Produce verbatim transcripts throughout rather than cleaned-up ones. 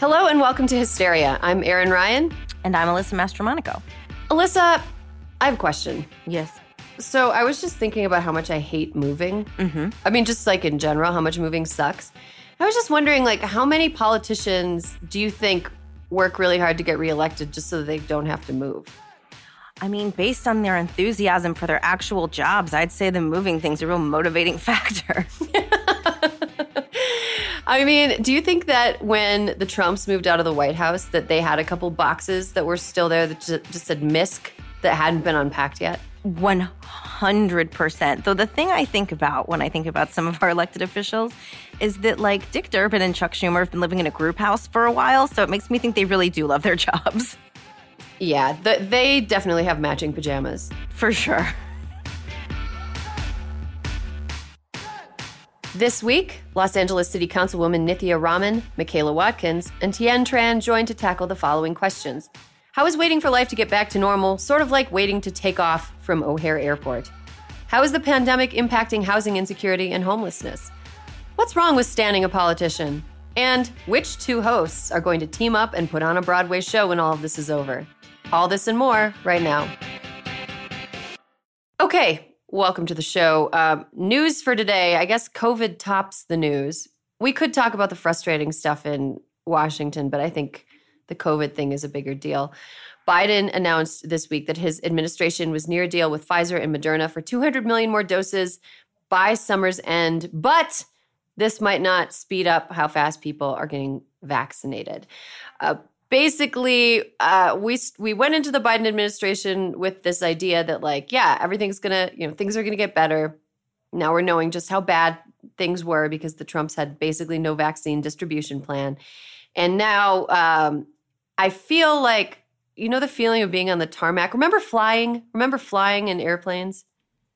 Hello and welcome to Hysteria. I'm Erin Ryan. And I'm Alyssa Mastromonaco. Alyssa, I have a question. Yes. So I was just thinking about how much I hate moving. Mm-hmm. I mean, just like in general, how much moving sucks. I was just wondering, like, how many politicians do you think work really hard to get reelected just so they don't have to move? I mean, based on their enthusiasm for their actual jobs, I'd say the moving thing's a real motivating factor. I mean, do you think that when the Trumps moved out of the White House that they had a couple boxes that were still there that just said misc that hadn't been unpacked yet? one hundred percent. Though the thing I think about when I think about some of our elected officials is that, like, Dick Durbin and Chuck Schumer have been living in a group house for a while, so it makes me think they really do love their jobs. Yeah, th- they definitely have matching pajamas. For sure. This week, Los Angeles City Councilwoman Nithya Raman, Michaela Watkins, and Tien Tran joined to tackle the following questions. How is waiting for life to get back to normal sort of like waiting to take off from O'Hare Airport? How is the pandemic impacting housing insecurity and homelessness? What's wrong with standing a politician? And which two hosts are going to team up and put on a Broadway show when all of this is over? All this and more right now. Okay. Welcome to the show. Um, news for today. I guess COVID tops the news. We could talk about the frustrating stuff in Washington, but I think the COVID thing is a bigger deal. Biden announced this week that his administration was near a deal with Pfizer and Moderna for two hundred million more doses by summer's end. But this might not speed up how fast people are getting vaccinated. Uh, Basically, uh, we we went into the Biden administration with this idea that, like, yeah, everything's going to, you know, things are going to get better. Now we're knowing just how bad things were because the Trumps had basically no vaccine distribution plan. And now um, I feel like, you know, the feeling of being on the tarmac. Remember flying? Remember flying in airplanes?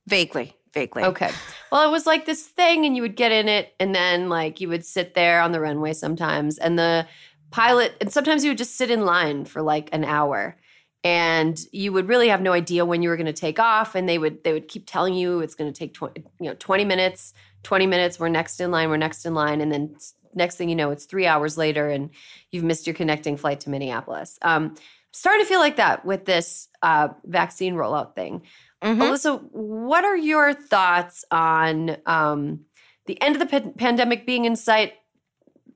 Vaguely. Vaguely. Okay. Well, it was like this thing and you would get in it and then, like, you would sit there on the runway sometimes and the pilot, and sometimes you would just sit in line for like an hour and you would really have no idea when you were going to take off. And they would, they would keep telling you it's going to take twenty, you know, twenty minutes, twenty minutes. We're next in line. We're next in line. And then next thing you know, it's three hours later and you've missed your connecting flight to Minneapolis. Um, starting to feel like that with this uh, vaccine rollout thing. Mm-hmm. Alyssa, what are your thoughts on um, the end of the p- pandemic being in sight,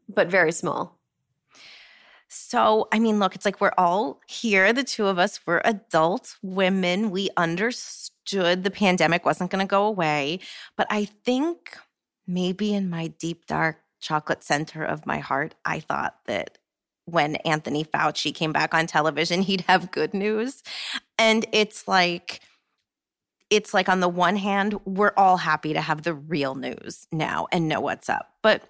but very small? So, I mean, look, it's like we're all here, the two of us, we're adult women. We understood the pandemic wasn't going to go away. But I think maybe in my deep, dark chocolate center of my heart, I thought that when Anthony Fauci came back on television, he'd have good news. And it's like... It's like on the one hand, we're all happy to have the real news now and know what's up. But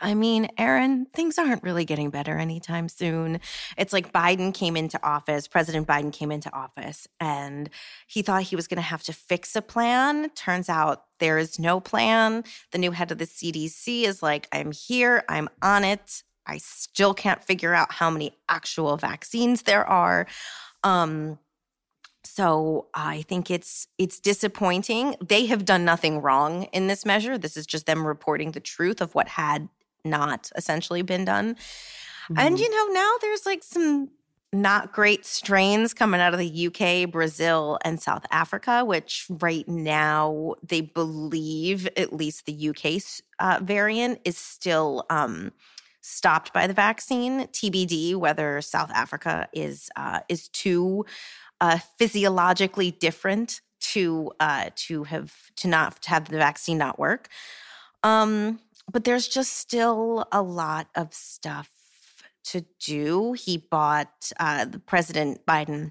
I mean, Erin, things aren't really getting better anytime soon. It's like Biden came into office, President Biden came into office, and he thought he was going to have to fix a plan. Turns out there is no plan. The new head of the C D C is like, I'm here, I'm on it. I still can't figure out how many actual vaccines there are. Um, so I think it's it's disappointing. They have done nothing wrong in this measure. This is just them reporting the truth of what had not essentially been done. Mm-hmm. And, you know, now there's like some not great strains coming out of the U K, Brazil, and South Africa, which right now they believe at least the U K uh, variant is still um, – stopped by the vaccine. T B D, whether South Africa is uh, is too uh, physiologically different to uh, to have to not to have the vaccine not work. Um, but there's just still a lot of stuff to do. He bought uh, the President Biden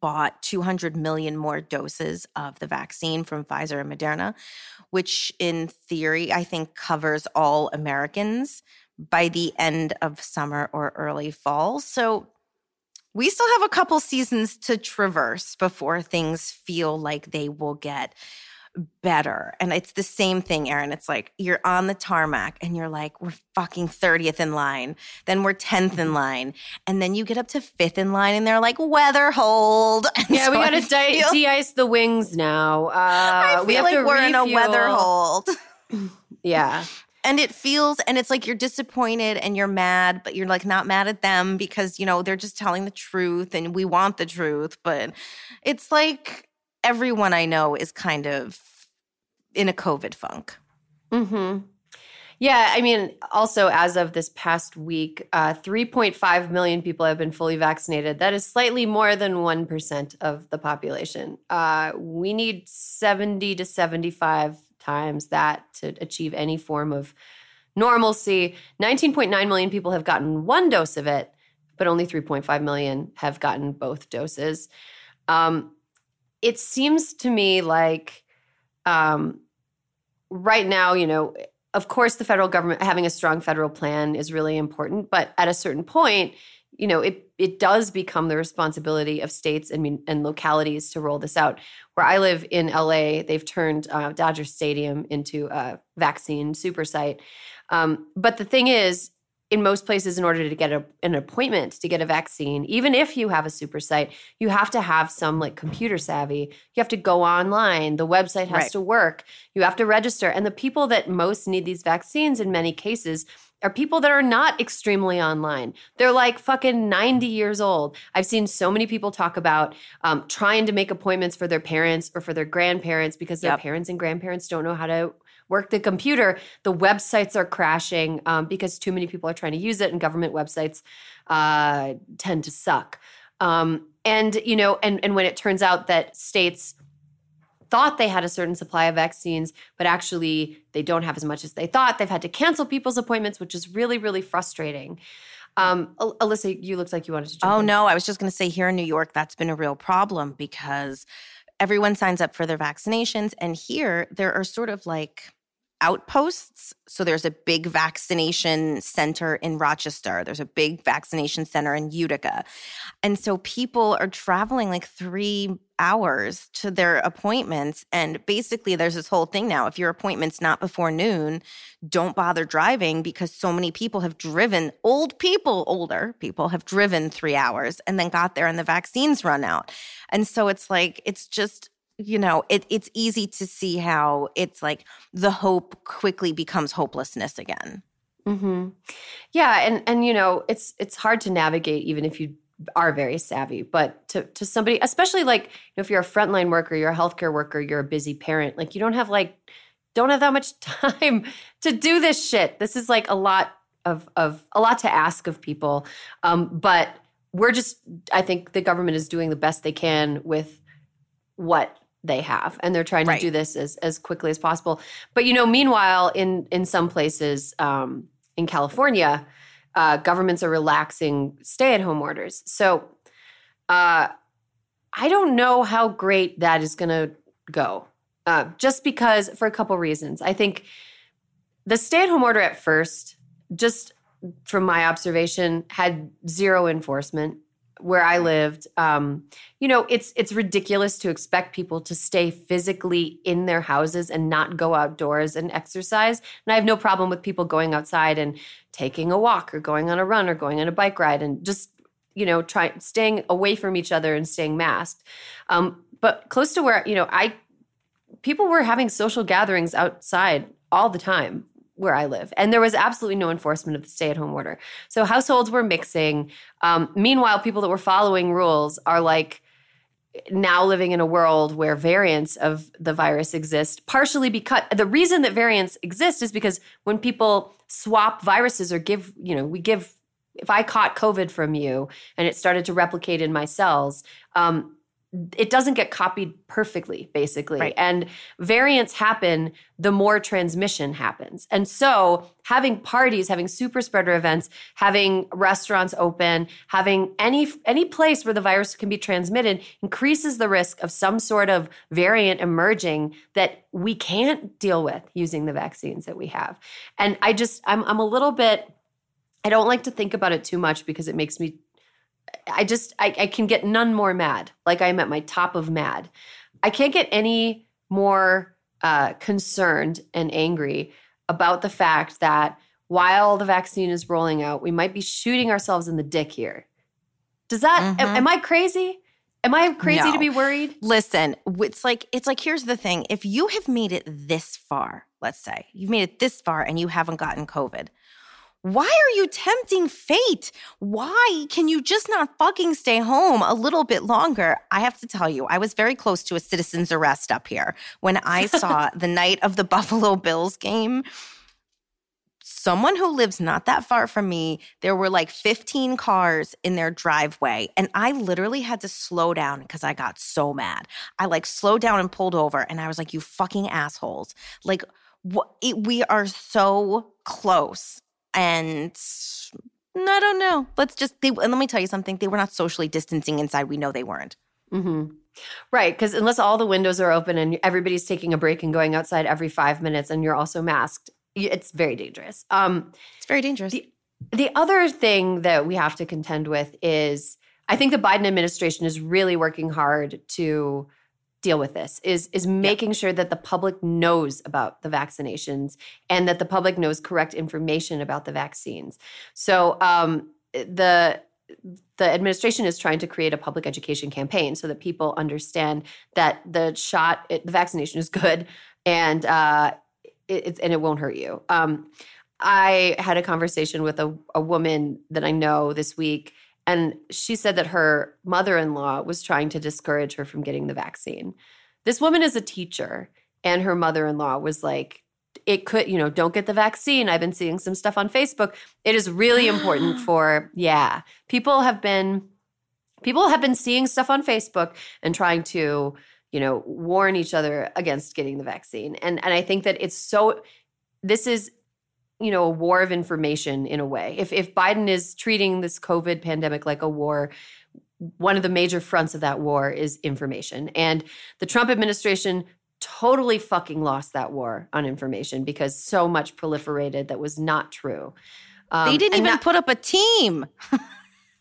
bought two hundred million more doses of the vaccine from Pfizer and Moderna, which in theory I think covers all Americans by the end of summer or early fall. So we still have a couple seasons to traverse before things feel like they will get better. And it's the same thing, Erin. It's like you're on the tarmac and you're like, we're fucking thirtieth in line. Then we're tenth in line. And then you get up to fifth in line and they're like, weather hold. And yeah, so we got to de- feel- de-ice the wings now. Uh, I feel we have like to we're refuel. in a weather hold. Yeah. And it feels, and it's like you're disappointed and you're mad, but you're like not mad at them because, you know, they're just telling the truth and we want the truth. But it's like everyone I know is kind of in a COVID funk. Mm-hmm. Yeah. I mean, also as of this past week, uh, three point five million people have been fully vaccinated. That is slightly more than one percent of the population. Uh, we need seventy to seventy-five times that to achieve any form of normalcy. nineteen point nine million people have gotten one dose of it, but only three point five million have gotten both doses. Um, it seems to me like um, right now, you know, of course the federal government, having a strong federal plan is really important, but at a certain point, you know, it it does become the responsibility of states and and localities to roll this out. Where I live in L A, they've turned uh, Dodger Stadium into a vaccine super site. Um, but the thing is, in most places, in order to get a, an appointment to get a vaccine, even if you have a super site, you have to have some like computer savvy. You have to go online. The website has right. to work. You have to register. And the people that most need these vaccines in many cases are people that are not extremely online. They're like fucking ninety years old. I've seen so many people talk about um, trying to make appointments for their parents or for their grandparents because yep. their parents and grandparents don't know how to work the computer. The websites are crashing um, because too many people are trying to use it, and government websites uh, tend to suck. Um, and, you know, and, and when it turns out that states thought they had a certain supply of vaccines, but actually they don't have as much as they thought. They've had to cancel people's appointments, which is really, really frustrating. Um, Al- Alyssa, you looked like you wanted to jump in. Oh, no, I was just going to say here in New York, that's been a real problem because everyone signs up for their vaccinations. And here there are sort of like outposts. So there's a big vaccination center in Rochester. There's a big vaccination center in Utica. And so people are traveling like three hours to their appointments. And basically there's this whole thing now. If your appointment's not before noon, don't bother driving because so many people have driven, old people, older people have driven three hours and then got there and the vaccines run out. And so it's like, it's just, you know, it, it's easy to see how it's like the hope quickly becomes hopelessness again. Mm-hmm. Yeah. And, and, you know, it's, it's hard to navigate even if you are very savvy, but to, to somebody, especially like, you know, if you're a frontline worker, you're a healthcare worker, you're a busy parent, like you don't have like, don't have that much time to do this shit. This is like a lot of, of a lot to ask of people. Um, but we're just, I think the government is doing the best they can with what they have. And they're trying right. to do this as, as quickly as possible. But, you know, meanwhile, in, in some places um, in California, uh, governments are relaxing stay-at-home orders. So uh, I don't know how great that is going to go, uh, just because for a couple reasons. I think The stay-at-home order at first, just from my observation, had zero enforcement where I lived. Um, you know, it's it's ridiculous to expect people to stay physically in their houses and not go outdoors and exercise. And I have no problem with people going outside and taking a walk or going on a run or going on a bike ride and just, you know, try, staying away from each other and staying masked. Um, but close to where, you know, I people were having social gatherings outside all the time where I live. And there was absolutely no enforcement of the stay-at-home order. So households were mixing. Um, meanwhile, people that were following rules are like now living in a world where variants of the virus exist, partially because the reason that variants exist is because when people swap viruses or give, you know, we give, if I caught COVID from you and it started to replicate in my cells, um, it doesn't get copied perfectly, basically. Right. And variants happen the more transmission happens. And so having parties, having super spreader events, having restaurants open, having any any place where the virus can be transmitted increases the risk of some sort of variant emerging that we can't deal with using the vaccines that we have. And I just, I'm I'm a little bit, I don't like to think about it too much because it makes me I just, I, I can get none more mad. Like I'm at my top of mad. I can't get any more uh, concerned and angry about the fact that while the vaccine is rolling out, we might be shooting ourselves in the dick here. Does that, mm-hmm. am, am I crazy? Am I crazy no. to be worried? Listen, it's like, it's like, here's the thing. If you have made it this far, let's say, you've made it this far and you haven't gotten COVID, why are you tempting fate? Why can you just not fucking stay home a little bit longer? I have to tell you, I was very close to a citizen's arrest up here when I saw the night of the Buffalo Bills game. Someone who lives not that far from me, there were like fifteen cars in their driveway. And I literally had to slow down because I got so mad. I like slowed down and pulled over. And I was like, you fucking assholes. Like, wh- it, we are so close. And I don't know. Let's just, they, and let me tell you something. They were not socially distancing inside. We know they weren't. Mm-hmm. Right. Because unless all the windows are open and everybody's taking a break and going outside every five minutes and you're also masked, it's very dangerous. Um, it's very dangerous. The, the other thing that we have to contend with is I think the Biden administration is really working hard to deal with this, is is making yeah. sure that the public knows about the vaccinations and that the public knows correct information about the vaccines. So um, the the administration is trying to create a public education campaign so that people understand that the shot, it, the vaccination is good and uh, it, it's and it won't hurt you. Um, I had a conversation with a, a woman that I know this week. And she said that her mother-in-law was trying to discourage her from getting the vaccine. This woman is a teacher, and her mother-in-law was like, it could, you know, don't get the vaccine. I've been seeing some stuff on Facebook. It is really important for, yeah, people have been, people have been seeing stuff on Facebook and trying to, you know, warn each other against getting the vaccine. And, and I think that it's so, this is, you know, a war of information in a way. If if Biden is treating this COVID pandemic like a war, one of the major fronts of that war is information. And the Trump administration totally fucking lost that war on information because so much proliferated that was not true. Um, they didn't even that, put up a team.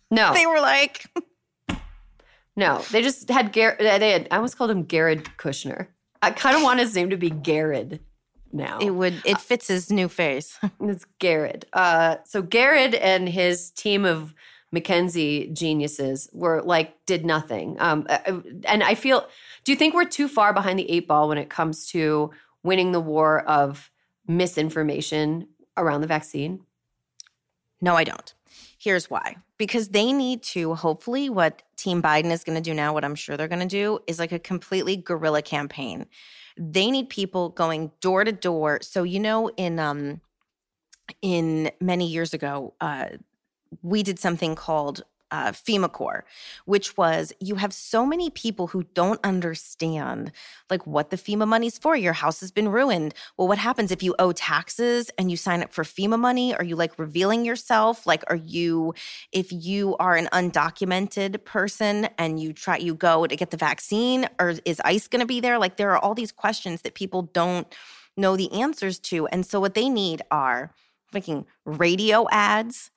No. They were like. No, they just had, Gar- they had, I almost called him Jared Kushner. I kind of want his name to be Jared. Now. It would. It fits his new face. It's Jared. Uh, so Jared and his team of McKenzie geniuses were like, did nothing. Um, and I feel, do you think we're too far behind the eight ball when it comes to winning the war of misinformation around the vaccine? No, I don't. Here's why. Because they need to, hopefully, what Team Biden is going to do now, what I'm sure they're going to do, is like a completely guerrilla campaign. They need people going door to door. So, you know, in um, in many years ago, uh, we did something called uh, FEMACORE, which was you have so many people who don't understand, like, what the FEMA money's for. Your house has been ruined. Well, what happens if you owe taxes and you sign up for FEMA money? Are you, like, revealing yourself? Like, are you – if you are an undocumented person and you try – you go to get the vaccine, or is ICE going to be there? Like, there are all these questions that people don't – know the answers to. And so what they need are freaking radio ads,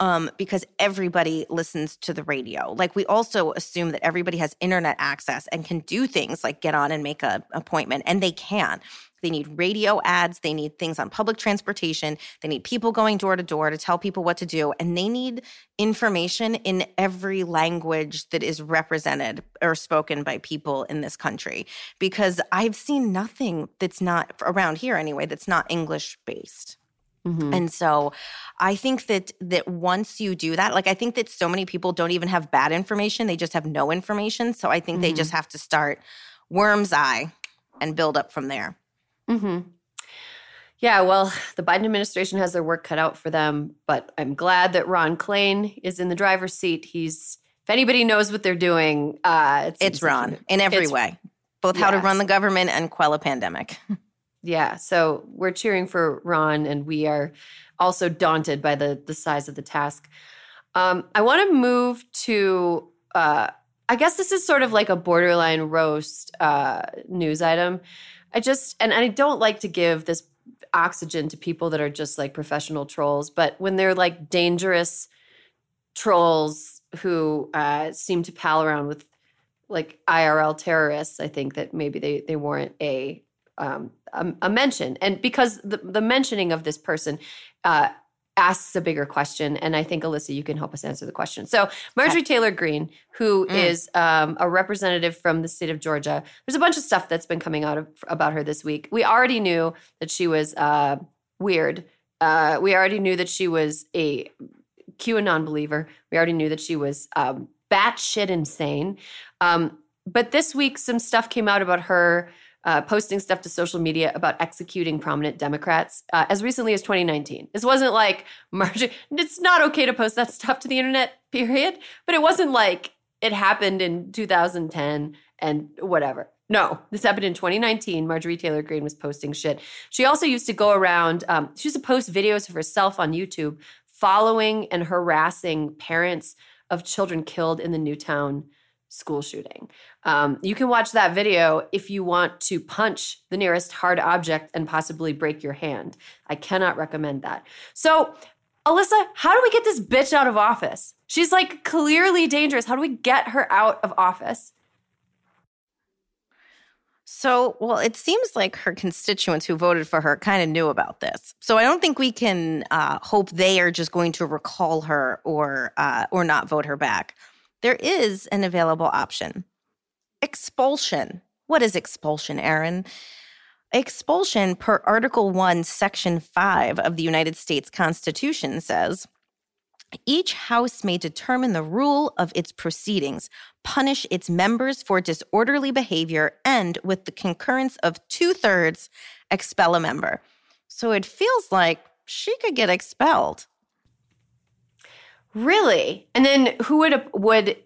um, because everybody listens to the radio. Like, we also assume that everybody has internet access and can do things like get on and make an appointment, and they can. They need radio ads. They need things on public transportation. They need people going door to door to tell people what to do. And they need information in every language that is represented or spoken by people in this country. Because I've seen nothing that's not, around here anyway, that's not English-based. Mm-hmm. And so I think that that once you do that, like, I think that so many people don't even have bad information. They just have no information. So I think mm-hmm. they just have to start worm's eye and build up from there. Mm-hmm. Yeah, well, the Biden administration has their work cut out for them, but I'm glad that Ron Klain is in the driver's seat. He's, if anybody knows what they're doing, uh, it's, it's Ron in every way, both yes. how to run the government and quell a pandemic. Yeah, so we're cheering for Ron, and we are also daunted by the the size of the task. Um, I want to move to, uh, I guess this is sort of like a borderline roast uh, news item. I just, and I don't like to give this oxygen to people that are just like professional trolls, but when they're like dangerous trolls who uh, seem to pal around with like I R L terrorists, I think that maybe they they warrant a um, a, a mention. And because the, the mentioning of this person uh, asks a bigger question, and I think, Alyssa, you can help us answer the question. So Marjorie Taylor Greene, who mm. is um, a representative from the state of Georgia, there's a bunch of stuff that's been coming out of, about her this week. We already knew that she was uh, weird. Uh, we already knew that she was a QAnon believer. We already knew that she was um, batshit insane. Um, but this week, some stuff came out about her Uh, posting stuff to social media about executing prominent Democrats uh, as recently as twenty nineteen. This wasn't like, Marjorie, it's not okay to post that stuff to the internet, period. But it wasn't like it happened in two thousand ten and whatever. No, this happened in twenty nineteen. Marjorie Taylor Greene was posting shit. She also used to go around, um, she used to post videos of herself on YouTube following and harassing parents of children killed in the Newtown school shooting. Um, you can watch that video if you want to punch the nearest hard object and possibly break your hand. I cannot recommend that. So, Alyssa, how do we get this bitch out of office? She's like clearly dangerous. How do we get her out of office? So, well, it seems like her constituents who voted for her kind of knew about this. So I don't think we can uh, hope they are just going to recall her or uh, or not vote her back. There is an available option. Expulsion. What is expulsion, Erin? Expulsion, per Article one, Section five of the United States Constitution, says, each house may determine the rule of its proceedings, punish its members for disorderly behavior, and with the concurrence of two-thirds, expel a member. So it feels like she could get expelled. Really? And then who would would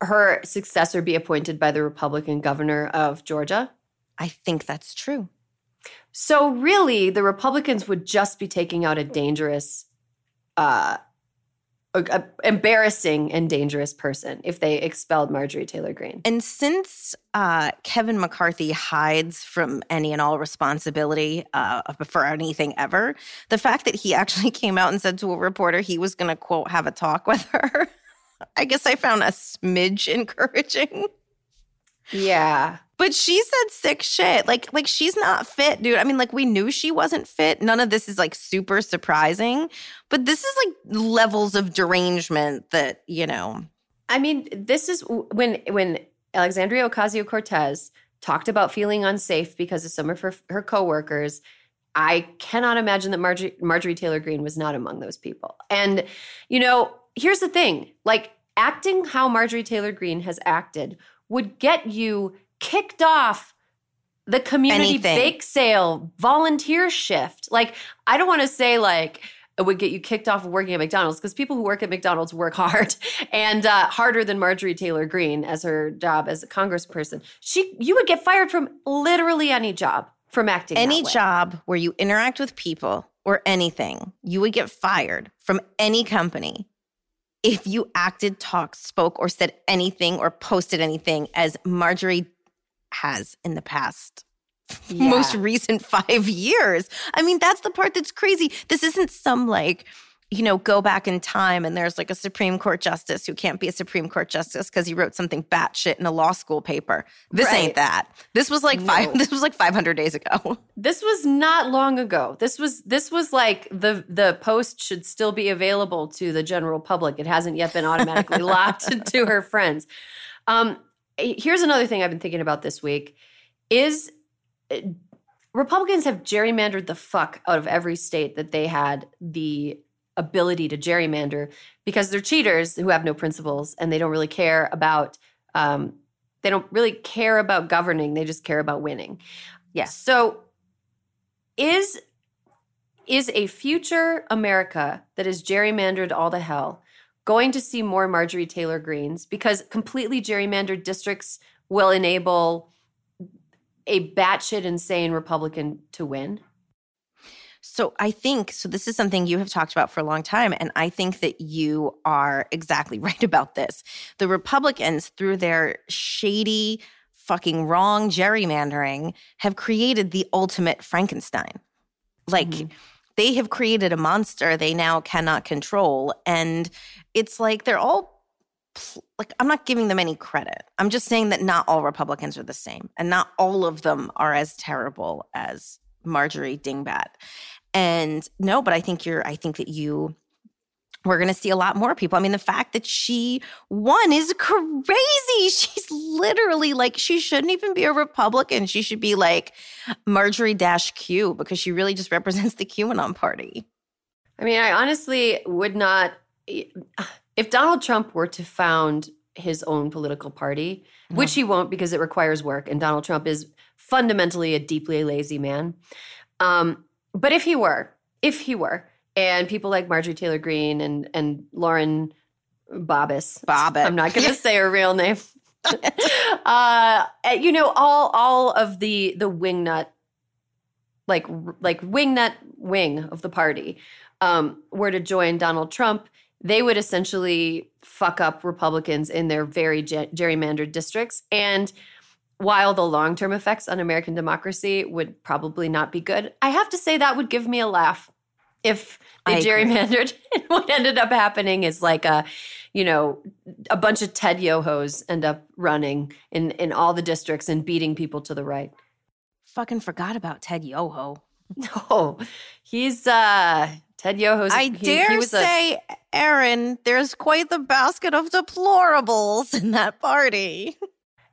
her successor be appointed by the Republican governor of Georgia? I think that's true. So really, the Republicans would just be taking out a dangerous, uh, uh, embarrassing and dangerous person if they expelled Marjorie Taylor Greene. And since uh, Kevin McCarthy hides from any and all responsibility uh, for anything ever, the fact that he actually came out and said to a reporter he was going to, quote, have a talk with her, I guess I found a smidge encouraging. Yeah. But she said sick shit. Like, like she's not fit, dude. I mean, like, we knew she wasn't fit. None of this is, like, super surprising. But this is, like, levels of derangement that, you know. I mean, this is when when Alexandria Ocasio-Cortez talked about feeling unsafe because of some of her, her coworkers. I cannot imagine that Marjorie, Marjorie Taylor Greene was not among those people. And, you know, here's the thing. Like, acting how Marjorie Taylor Greene has acted would get you kicked off the community Anything. bake sale volunteer shift. Like, I don't want to say, like, it would get you kicked off of working at McDonald's, because people who work at McDonald's work hard and uh, harder than Marjorie Taylor Greene as her job as a congressperson. She, you would get fired from literally any job from acting Any that way. Job where you interact with people or anything, you would get fired from any company if you acted, talked, spoke, or said anything or posted anything as Marjorie has in the past yeah. most recent five years. I mean, that's the part that's crazy. This isn't some like, you know, go back in time and there's like a Supreme Court justice who can't be a Supreme Court justice because he wrote something batshit in a law school paper. This right. ain't that. This was like no. five. This was like five hundred days ago. This was not long ago. This was this was like the the post should still be available to the general public. It hasn't yet been automatically locked to her friends. Um, here's another thing I've been thinking about this week is Republicans have gerrymandered the fuck out of every state that they had the ability to gerrymander because they're cheaters who have no principles and they don't really care about um, they don't really care about governing. They just care about winning. Yes. So is is a future America that is gerrymandered all to hell going to see more Marjorie Taylor Greens? Because completely gerrymandered districts will enable a batshit insane Republican to win? So I think, so this is something you have talked about for a long time, and I think that you are exactly right about this. The Republicans, through their shady, fucking wrong gerrymandering, have created the ultimate Frankenstein. Like, mm-hmm. they have created a monster they now cannot control, and it's like they're all, like, I'm not giving them any credit. I'm just saying that not all Republicans are the same, and not all of them are as terrible as Marjorie Dingbat. And no, but I think you're, I think that you, we're going to see a lot more people. I mean, the fact that she won is crazy. She's literally like, she shouldn't even be a Republican. She should be like Marjorie dash Q because she really just represents the QAnon party. I mean, I honestly would not, if Donald Trump were to found his own political party, mm. which he won't because it requires work. And Donald Trump is fundamentally a deeply lazy man. Um, but if he were, if he were, and people like Marjorie Taylor Greene and and Lauren Bobbis, Bobbitt. I'm not going to yeah. say her real name. uh, you know, all all of the the wingnut, like like wingnut wing of the party, um, were to join Donald Trump, they would essentially fuck up Republicans in their very ger- gerrymandered districts. And while the long-term effects on American democracy would probably not be good, I have to say that would give me a laugh if they I gerrymandered. And what ended up happening is like a, you know, a bunch of Ted Yohos end up running in, in all the districts and beating people to the right. Fucking forgot about Ted Yoho. No, he's... uh Ted Yoho's. I he, dare he was a, say, Erin, there's quite the basket of deplorables in that party.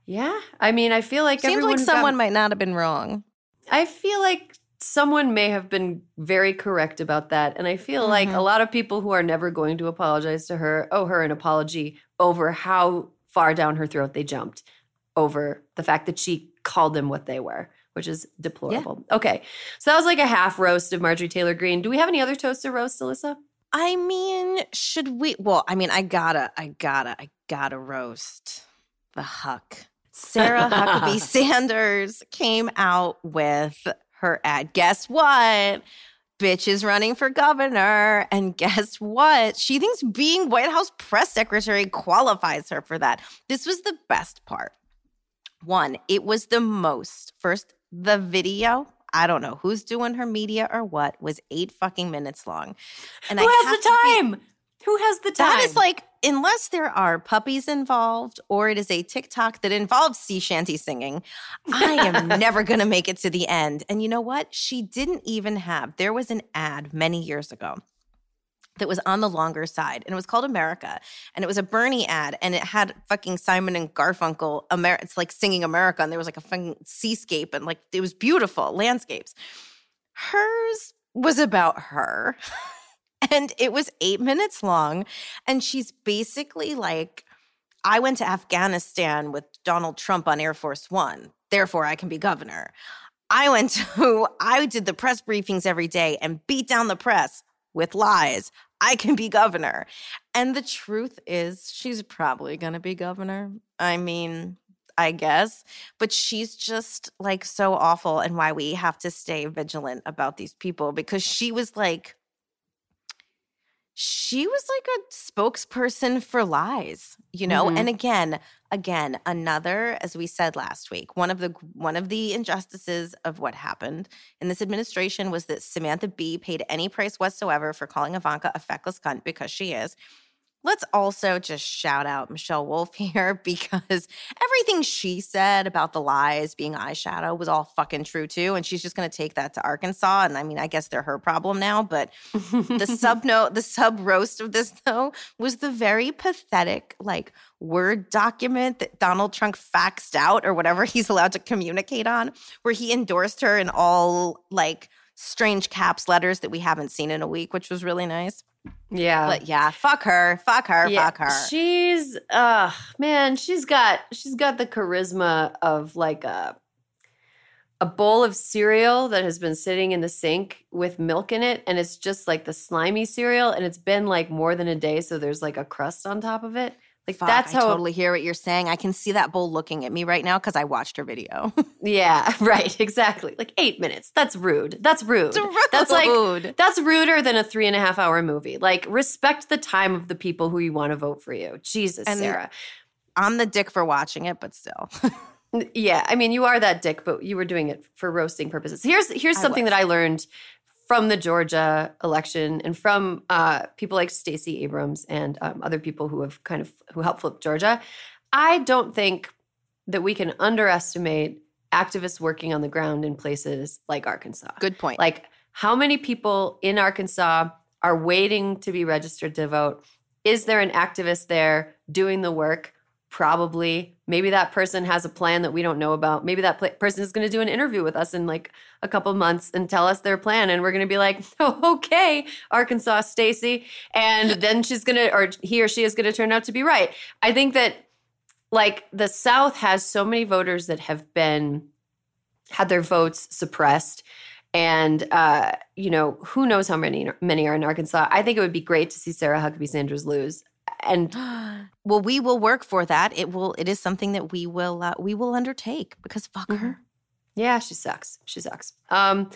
Yeah, I mean, I feel like seems everyone like someone got, might not have been wrong. I feel like someone may have been very correct about that, and I feel mm-hmm. like a lot of people who are never going to apologize to her owe her an apology over how far down her throat they jumped over the fact that she called them what they were, which is deplorable. Yeah. Okay. So that was like a half roast of Marjorie Taylor Greene. Do we have any other toasts to roast, Alyssa? I mean, should we? Well, I mean, I gotta, I gotta, I gotta roast the Huck. Sarah Huckabee Sanders came out with her ad. Guess what? Bitch is running for governor. And guess what? She thinks being White House press secretary qualifies her for that. This was the best part. One, it was the most. First, the video, I don't know who's doing her media or what, was eight fucking minutes long. And Who I has the time? Be, Who has the time? That is like, unless there are puppies involved or it is a TikTok that involves sea shanty singing, I am never going to make it to the end. And you know what? She didn't even have, there was an ad many years ago that was on the longer side, and it was called America, and it was a Bernie ad, and it had fucking Simon and Garfunkel, Amer- it's like singing America, and there was like a fucking seascape, and like it was beautiful landscapes. Hers was about her, and it was eight minutes long, and she's basically like, I went to Afghanistan with Donald Trump on Air Force One, therefore I can be governor. I went to, I did the press briefings every day and beat down the press with lies. I can be governor. And the truth is, she's probably going to be governor. I mean, I guess. But she's just like so awful, and why we have to stay vigilant about these people, because she was like, she was like a spokesperson for lies, you know? Mm-hmm. And again, again, another, as we said last week, one of the one of the injustices of what happened in this administration was that Samantha B paid any price whatsoever for calling Ivanka a feckless cunt, because she is. Let's also just shout out Michelle Wolf here, because everything she said about the lies being eyeshadow was all fucking true too, and she's just going to take that to Arkansas, and I mean, I guess they're her problem now, but the sub note, the sub roast of this though was the very pathetic like Word document that Donald Trump faxed out or whatever he's allowed to communicate on, where he endorsed her in all like strange caps letters that we haven't seen in a week, which was really nice. Yeah. But yeah, fuck her. Fuck her. Yeah. Fuck her. She's uh man, she's got she's got the charisma of like a a bowl of cereal that has been sitting in the sink with milk in it, and it's just like the slimy cereal, and it's been like more than a day, so there's like a crust on top of it. Like fuck, that's how I totally hear what you're saying. I can see that bowl looking at me right now because I watched her video. Yeah, right, exactly. Like eight minutes. That's rude. That's rude. It's rude. That's like that's ruder than a three and a half hour movie. Like respect the time of the people who you want to vote for you. Jesus, and Sarah, I'm the dick for watching it, but still. Yeah, I mean, you are that dick, but you were doing it for roasting purposes. Here's here's something I that I learned from the Georgia election and from uh, people like Stacey Abrams and um, other people who have kind of who helped flip Georgia. I don't think that we can underestimate activists working on the ground in places like Arkansas. Good point. Like how many people in Arkansas are waiting to be registered to vote? Is there an activist there doing the work? Probably. Maybe that person has a plan that we don't know about. Maybe that pl- person is going to do an interview with us in like a couple months and tell us their plan. And we're going to be like, oh, okay, Arkansas Stacey. And then she's going to, or he or she is going to turn out to be right. I think that like the South has so many voters that have been, had their votes suppressed. And, uh, you know, who knows how many, many are in Arkansas. I think it would be great to see Sarah Huckabee Sanders lose. And well, we will work for that. It will. It is something that we will uh, we will undertake, because fuck mm-hmm. her. Yeah, she sucks. She sucks. Um,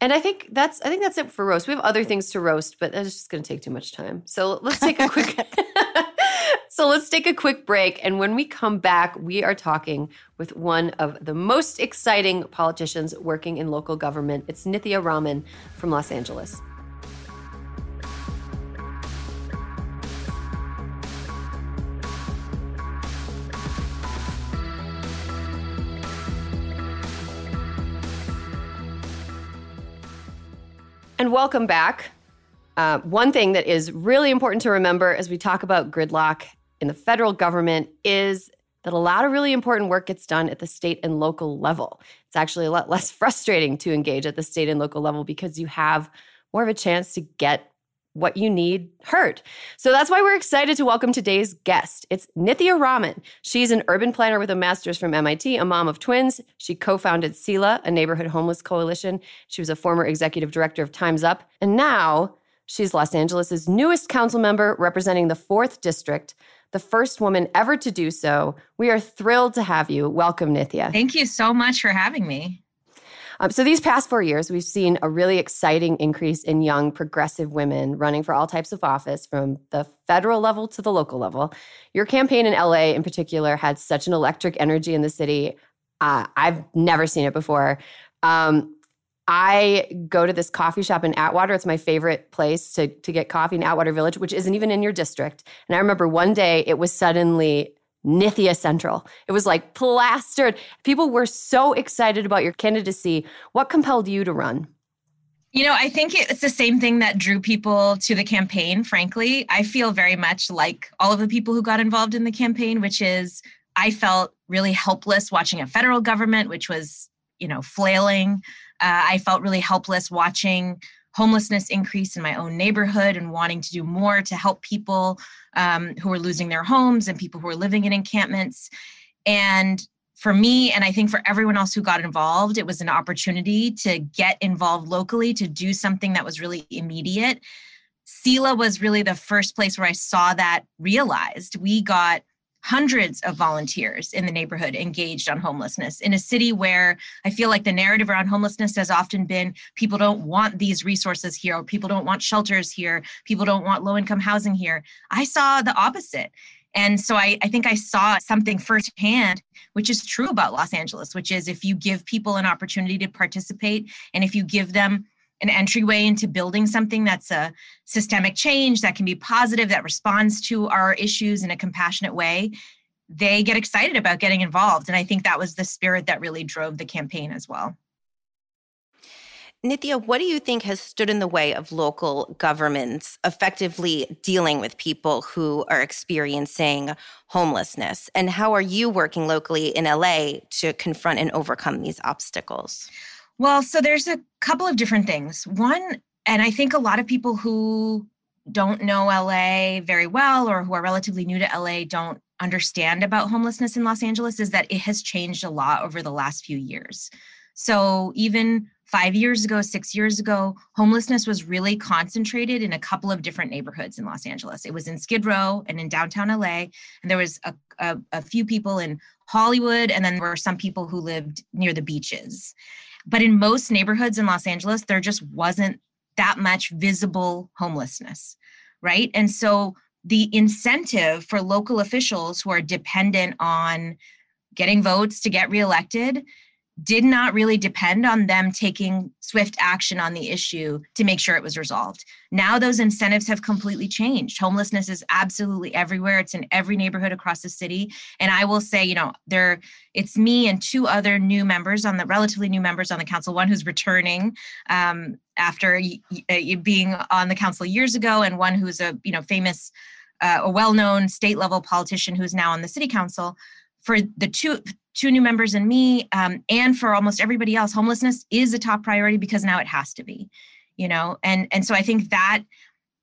and I think that's I think that's it for roast. We have other things to roast, but it's just going to take too much time. So let's take a quick. So let's take a quick break. And when we come back, we are talking with one of the most exciting politicians working in local government. It's Nithya Raman from Los Angeles. And welcome back. Uh, one thing that is really important to remember as we talk about gridlock in the federal government is that a lot of really important work gets done at the state and local level. It's actually a lot less frustrating to engage at the state and local level because you have more of a chance to get what you need heard. So that's why we're excited to welcome today's guest. It's Nithya Raman. She's an urban planner with a master's from M I T, a mom of twins. She co-founded Selah, a neighborhood homeless coalition. She was a former executive director of Time's Up. And now she's Los Angeles' newest council member representing the fourth district, the first woman ever to do so. We are thrilled to have you. Welcome, Nithya. Thank you so much for having me. Um, so these past four years, we've seen a really exciting increase in young progressive women running for all types of office from the federal level to the local level. Your campaign in L A in particular had such an electric energy in the city. Uh, I've never seen it before. Um, I go to this coffee shop in Atwater. It's my favorite place to, to get coffee in Atwater Village, which isn't even in your district. And I remember one day it was suddenly Nithya Central. It was like plastered. People were so excited about your candidacy. What compelled you to run? You know, I think it's the same thing that drew people to the campaign, frankly. I feel very much like all of the people who got involved in the campaign, which is I felt really helpless watching a federal government, which was, you know, flailing. Uh, I felt really helpless watching homelessness increase in my own neighborhood and wanting to do more to help people um, who are losing their homes and people who are living in encampments. And for me, and I think for everyone else who got involved, it was an opportunity to get involved locally, to do something that was really immediate. Selah was really the first place where I saw that realized. We got hundreds of volunteers in the neighborhood engaged on homelessness in a city where I feel like the narrative around homelessness has often been people don't want these resources here, or people don't want shelters here, people don't want low-income housing here. I saw the opposite. And so I, I think I saw something firsthand, which is true about Los Angeles, which is if you give people an opportunity to participate and if you give them an entryway into building something that's a systemic change that can be positive, that responds to our issues in a compassionate way, they get excited about getting involved. And I think that was the spirit that really drove the campaign as well. Nithya, what do you think has stood in the way of local governments effectively dealing with people who are experiencing homelessness? And how are you working locally in L A to confront and overcome these obstacles? Well, so there's a couple of different things. One, and I think a lot of people who don't know L A very well or who are relatively new to L A don't understand about homelessness in Los Angeles, is that it has changed a lot over the last few years. So even five years ago, six years ago, homelessness was really concentrated in a couple of different neighborhoods in Los Angeles. It was in Skid Row and in downtown L A, and there was a, a, a few people in Hollywood, and then there were some people who lived near the beaches. But in most neighborhoods in Los Angeles, there just wasn't that much visible homelessness, right? And so the incentive for local officials who are dependent on getting votes to get reelected did not really depend on them taking swift action on the issue to make sure it was resolved. Now those incentives have completely changed. Homelessness is absolutely everywhere. It's in every neighborhood across the city. And I will say, you know, there it's me and two other new members on the relatively new members on the council, one who's returning um, after y- y- being on the council years ago, and one who's a, you know, famous, uh, a well-known state-level politician who's now on the city council. For the two two new members and me, um, and for almost everybody else, homelessness is a top priority because now it has to be, you know? And, and so I think that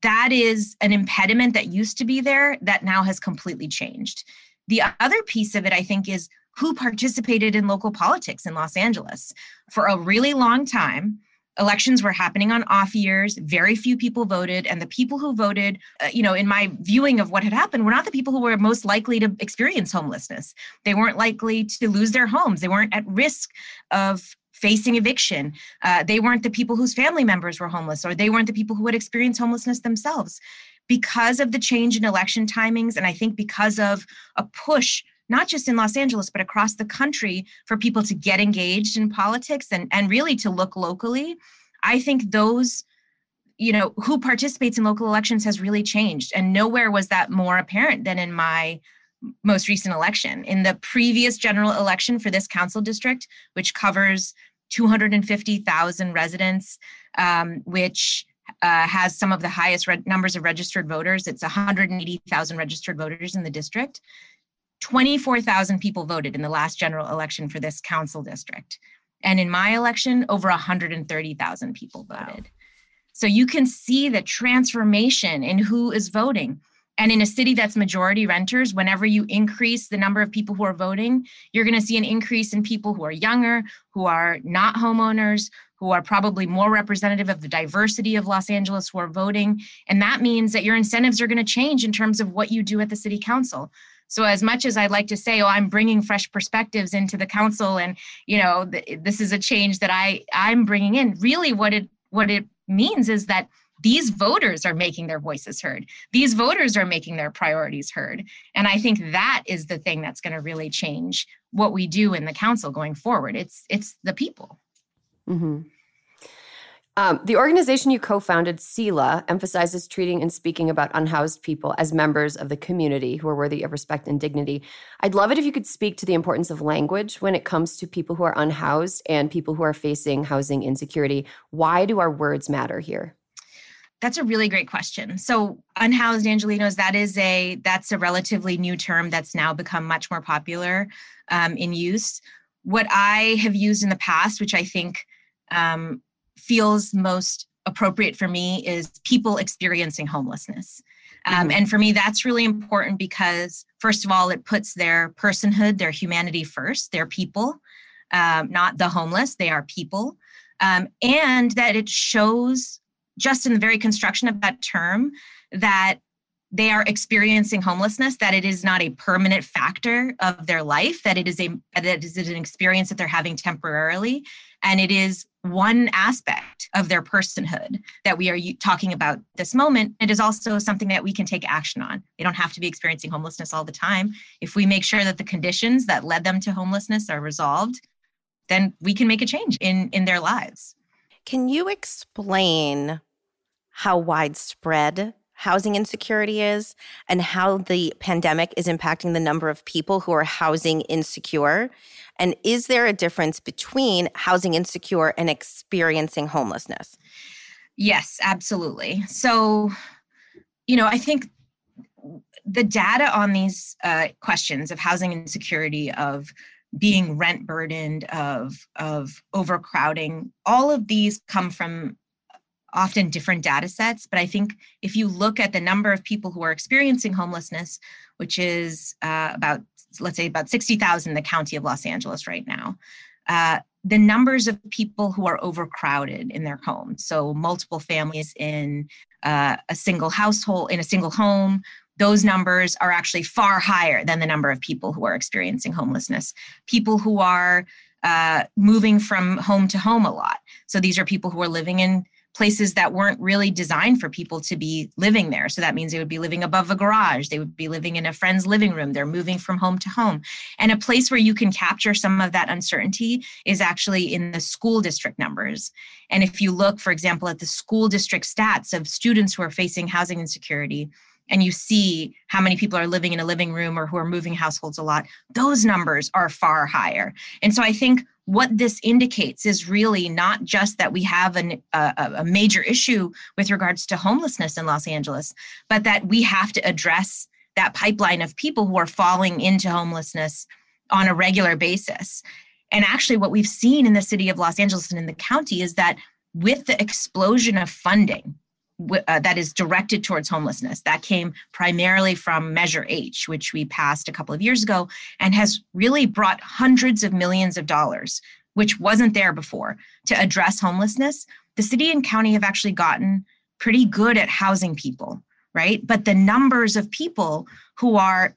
that is an impediment that used to be there that now has completely changed. The other piece of it, I think, is who participated in local politics in Los Angeles. For a really long time, elections were happening on off years, very few people voted, and the people who voted, uh, you know, in my viewing of what had happened, were not the people who were most likely to experience homelessness. They weren't likely to lose their homes. They weren't at risk of facing eviction. Uh, they weren't the people whose family members were homeless, or they weren't the people who would experience homelessness themselves. Because of the change in election timings, and I think because of a push not just in Los Angeles, but across the country for people to get engaged in politics and, and really to look locally, I think those, you know, who participates in local elections has really changed. And nowhere was that more apparent than in my most recent election. In the previous general election for this council district, which covers two hundred fifty thousand residents, um, which Uh, has some of the highest re- numbers of registered voters. It's one hundred eighty thousand registered voters in the district. twenty-four thousand people voted in the last general election for this council district. And in my election, over one hundred thirty thousand people voted. Wow. So you can see the transformation in who is voting. And in a city that's majority renters, whenever you increase the number of people who are voting, you're going to see an increase in people who are younger, who are not homeowners, who are probably more representative of the diversity of Los Angeles, who are voting. And that means that your incentives are going to change in terms of what you do at the city council. So as much as I'd like to say, oh, I'm bringing fresh perspectives into the council and, you know, th- this is a change that I, I'm bringing in, really what it what it means is that these voters are making their voices heard. These voters are making their priorities heard. And I think that is the thing that's going to really change what we do in the council going forward. It's it's the people. Mm-hmm. Um, the organization you co-founded, Selah, emphasizes treating and speaking about unhoused people as members of the community who are worthy of respect and dignity. I'd love it if you could speak to the importance of language when it comes to people who are unhoused and people who are facing housing insecurity. Why do our words matter here? That's a really great question. So unhoused Angelenos, that is a, that's a relatively new term that's now become much more popular um, in use. What I have used in the past, which I think um, feels most appropriate for me, is people experiencing homelessness. Um, mm-hmm. And for me, that's really important because, first of all, it puts their personhood, their humanity first. They're people, um, not the homeless. They are people. Um, and that it shows, just in the very construction of that term, that they are experiencing homelessness, that it is not a permanent factor of their life, that it is a that it is an experience that they're having temporarily, and it is one aspect of their personhood that we are talking about this moment. It is also something that we can take action on. They don't have to be experiencing homelessness all the time. If we make sure that the conditions that led them to homelessness are resolved, then we can make a change in, in their lives. Can you explain how widespread housing insecurity is and how the pandemic is impacting the number of people who are housing insecure? And is there a difference between housing insecure and experiencing homelessness? Yes, absolutely. So, you know, I think the data on these uh, questions of housing insecurity, of being rent burdened, of, of overcrowding, all of these come from often different data sets. But I think if you look at the number of people who are experiencing homelessness, which is uh, about, let's say about sixty thousand in the county of Los Angeles right now, uh, the numbers of people who are overcrowded in their homes, so multiple families in uh, a single household, in a single home, those numbers are actually far higher than the number of people who are experiencing homelessness. People who are uh, moving from home to home a lot. So these are people who are living in places that weren't really designed for people to be living there. So that means they would be living above a garage. They would be living in a friend's living room. They're moving from home to home. And a place where you can capture some of that uncertainty is actually in the school district numbers. And if you look, for example, at the school district stats of students who are facing housing insecurity, and you see how many people are living in a living room or who are moving households a lot, those numbers are far higher. And so I think what this indicates is really not just that we have an, a, a major issue with regards to homelessness in Los Angeles, but that we have to address that pipeline of people who are falling into homelessness on a regular basis. And actually what we've seen in the city of Los Angeles and in the county is that with the explosion of funding Uh, that is directed towards homelessness. That came primarily from Measure H, which we passed a couple of years ago, and has really brought hundreds of millions of dollars, which wasn't there before, to address homelessness. The city and county have actually gotten pretty good at housing people, right? But the numbers of people who are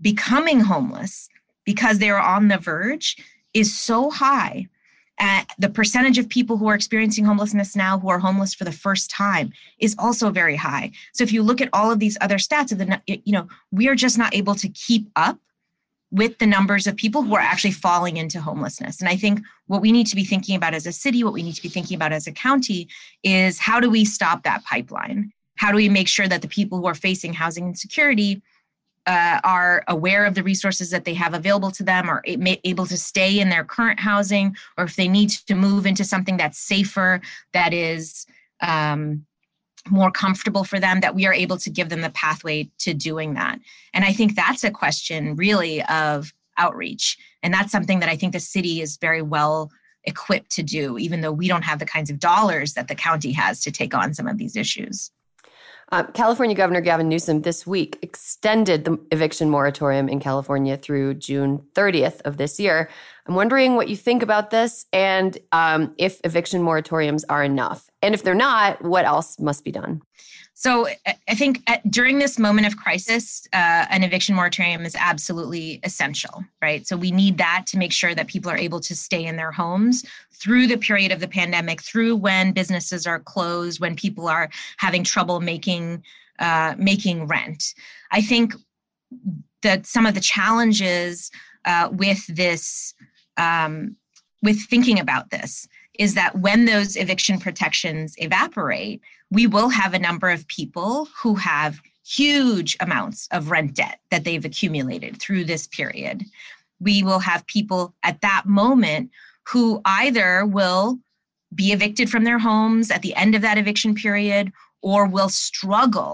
becoming homeless because they are on the verge is so high. Uh, the percentage of people who are experiencing homelessness now who are homeless for the first time is also very high. So if you look at all of these other stats, of the, you know, we are just not able to keep up with the numbers of people who are actually falling into homelessness. And I think what we need to be thinking about as a city, what we need to be thinking about as a county is how do we stop that pipeline? How do we make sure that the people who are facing housing insecurity Uh, are aware of the resources that they have available to them, are able to stay in their current housing, or if they need to move into something that's safer, that is um, more comfortable for them, that we are able to give them the pathway to doing that. And I think that's a question really of outreach. And that's something that I think the city is very well equipped to do, even though we don't have the kinds of dollars that the county has to take on some of these issues. Uh, California Governor Gavin Newsom this week extended the eviction moratorium in California through June thirtieth of this year. I'm wondering what you think about this and um, if eviction moratoriums are enough. And if they're not, what else must be done? So I think at, during this moment of crisis, uh, an eviction moratorium is absolutely essential, right? So we need that to make sure that people are able to stay in their homes through the period of the pandemic, through when businesses are closed, when people are having trouble making uh, making rent. I think that some of the challenges uh, with this, um, with thinking about this, is that when those eviction protections evaporate, we will have a number of people who have huge amounts of rent debt that they've accumulated through this period. We will have people at that moment who either will be evicted from their homes at the end of that eviction period or will struggle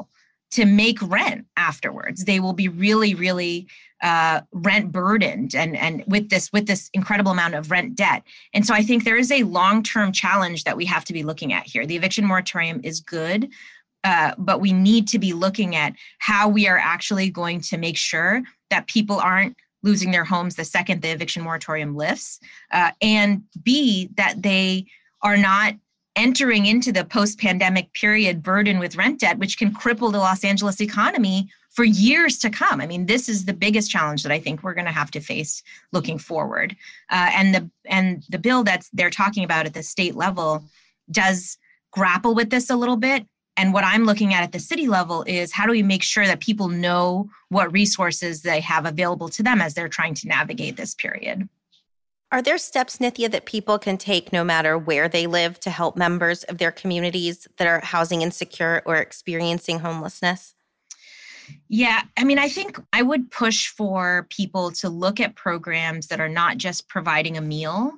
to make rent afterwards. They will be really, really uh, rent burdened and, and with this with this incredible amount of rent debt. And so I think there is a long-term challenge that we have to be looking at here. The eviction moratorium is good, uh, but we need to be looking at how we are actually going to make sure that people aren't losing their homes the second the eviction moratorium lifts, uh, and B, that they are not entering into the post-pandemic period burdened with rent debt, which can cripple the Los Angeles economy for years to come. I mean, this is the biggest challenge that I think we're going to have to face looking forward. Uh, and the and the bill that's they're talking about at the state level does grapple with this a little bit. And what I'm looking at at the city level is how do we make sure that people know what resources they have available to them as they're trying to navigate this period? Are there steps, Nithya, that people can take no matter where they live to help members of their communities that are housing insecure or experiencing homelessness? Yeah, I mean, I think I would push for people to look at programs that are not just providing a meal,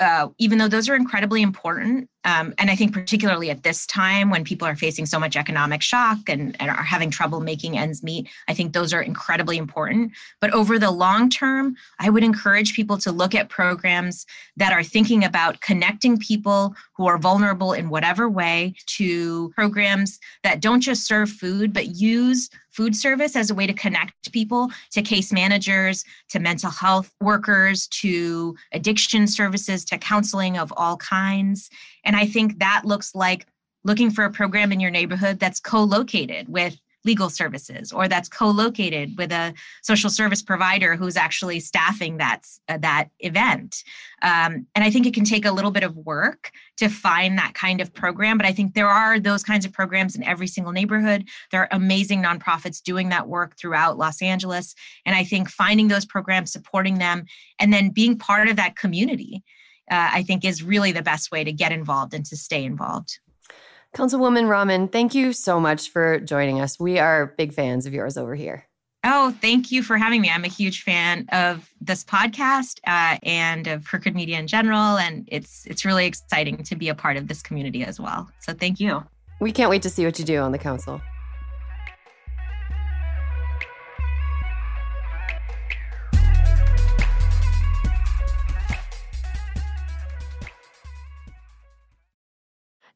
uh, even though those are incredibly important. Um, and I think particularly at this time when people are facing so much economic shock and, and are having trouble making ends meet, I think those are incredibly important. But over the long term, I would encourage people to look at programs that are thinking about connecting people who are vulnerable in whatever way to programs that don't just serve food, but use food service as a way to connect people to case managers, to mental health workers, to addiction services, to counseling of all kinds. And I think that looks like looking for a program in your neighborhood that's co-located with legal services or that's co-located with a social service provider who's actually staffing that, uh, that event. Um, and I think it can take a little bit of work to find that kind of program, but I think there are those kinds of programs in every single neighborhood. There are amazing nonprofits doing that work throughout Los Angeles. And I think finding those programs, supporting them, and then being part of that community Uh, I think is really the best way to get involved and to stay involved. Councilwoman Raman, thank you so much for joining us. We are big fans of yours over here. Oh, thank you for having me. I'm a huge fan of this podcast uh, and of her good media in general. And it's it's really exciting to be a part of this community as well. So thank you. We can't wait to see what you do on the council.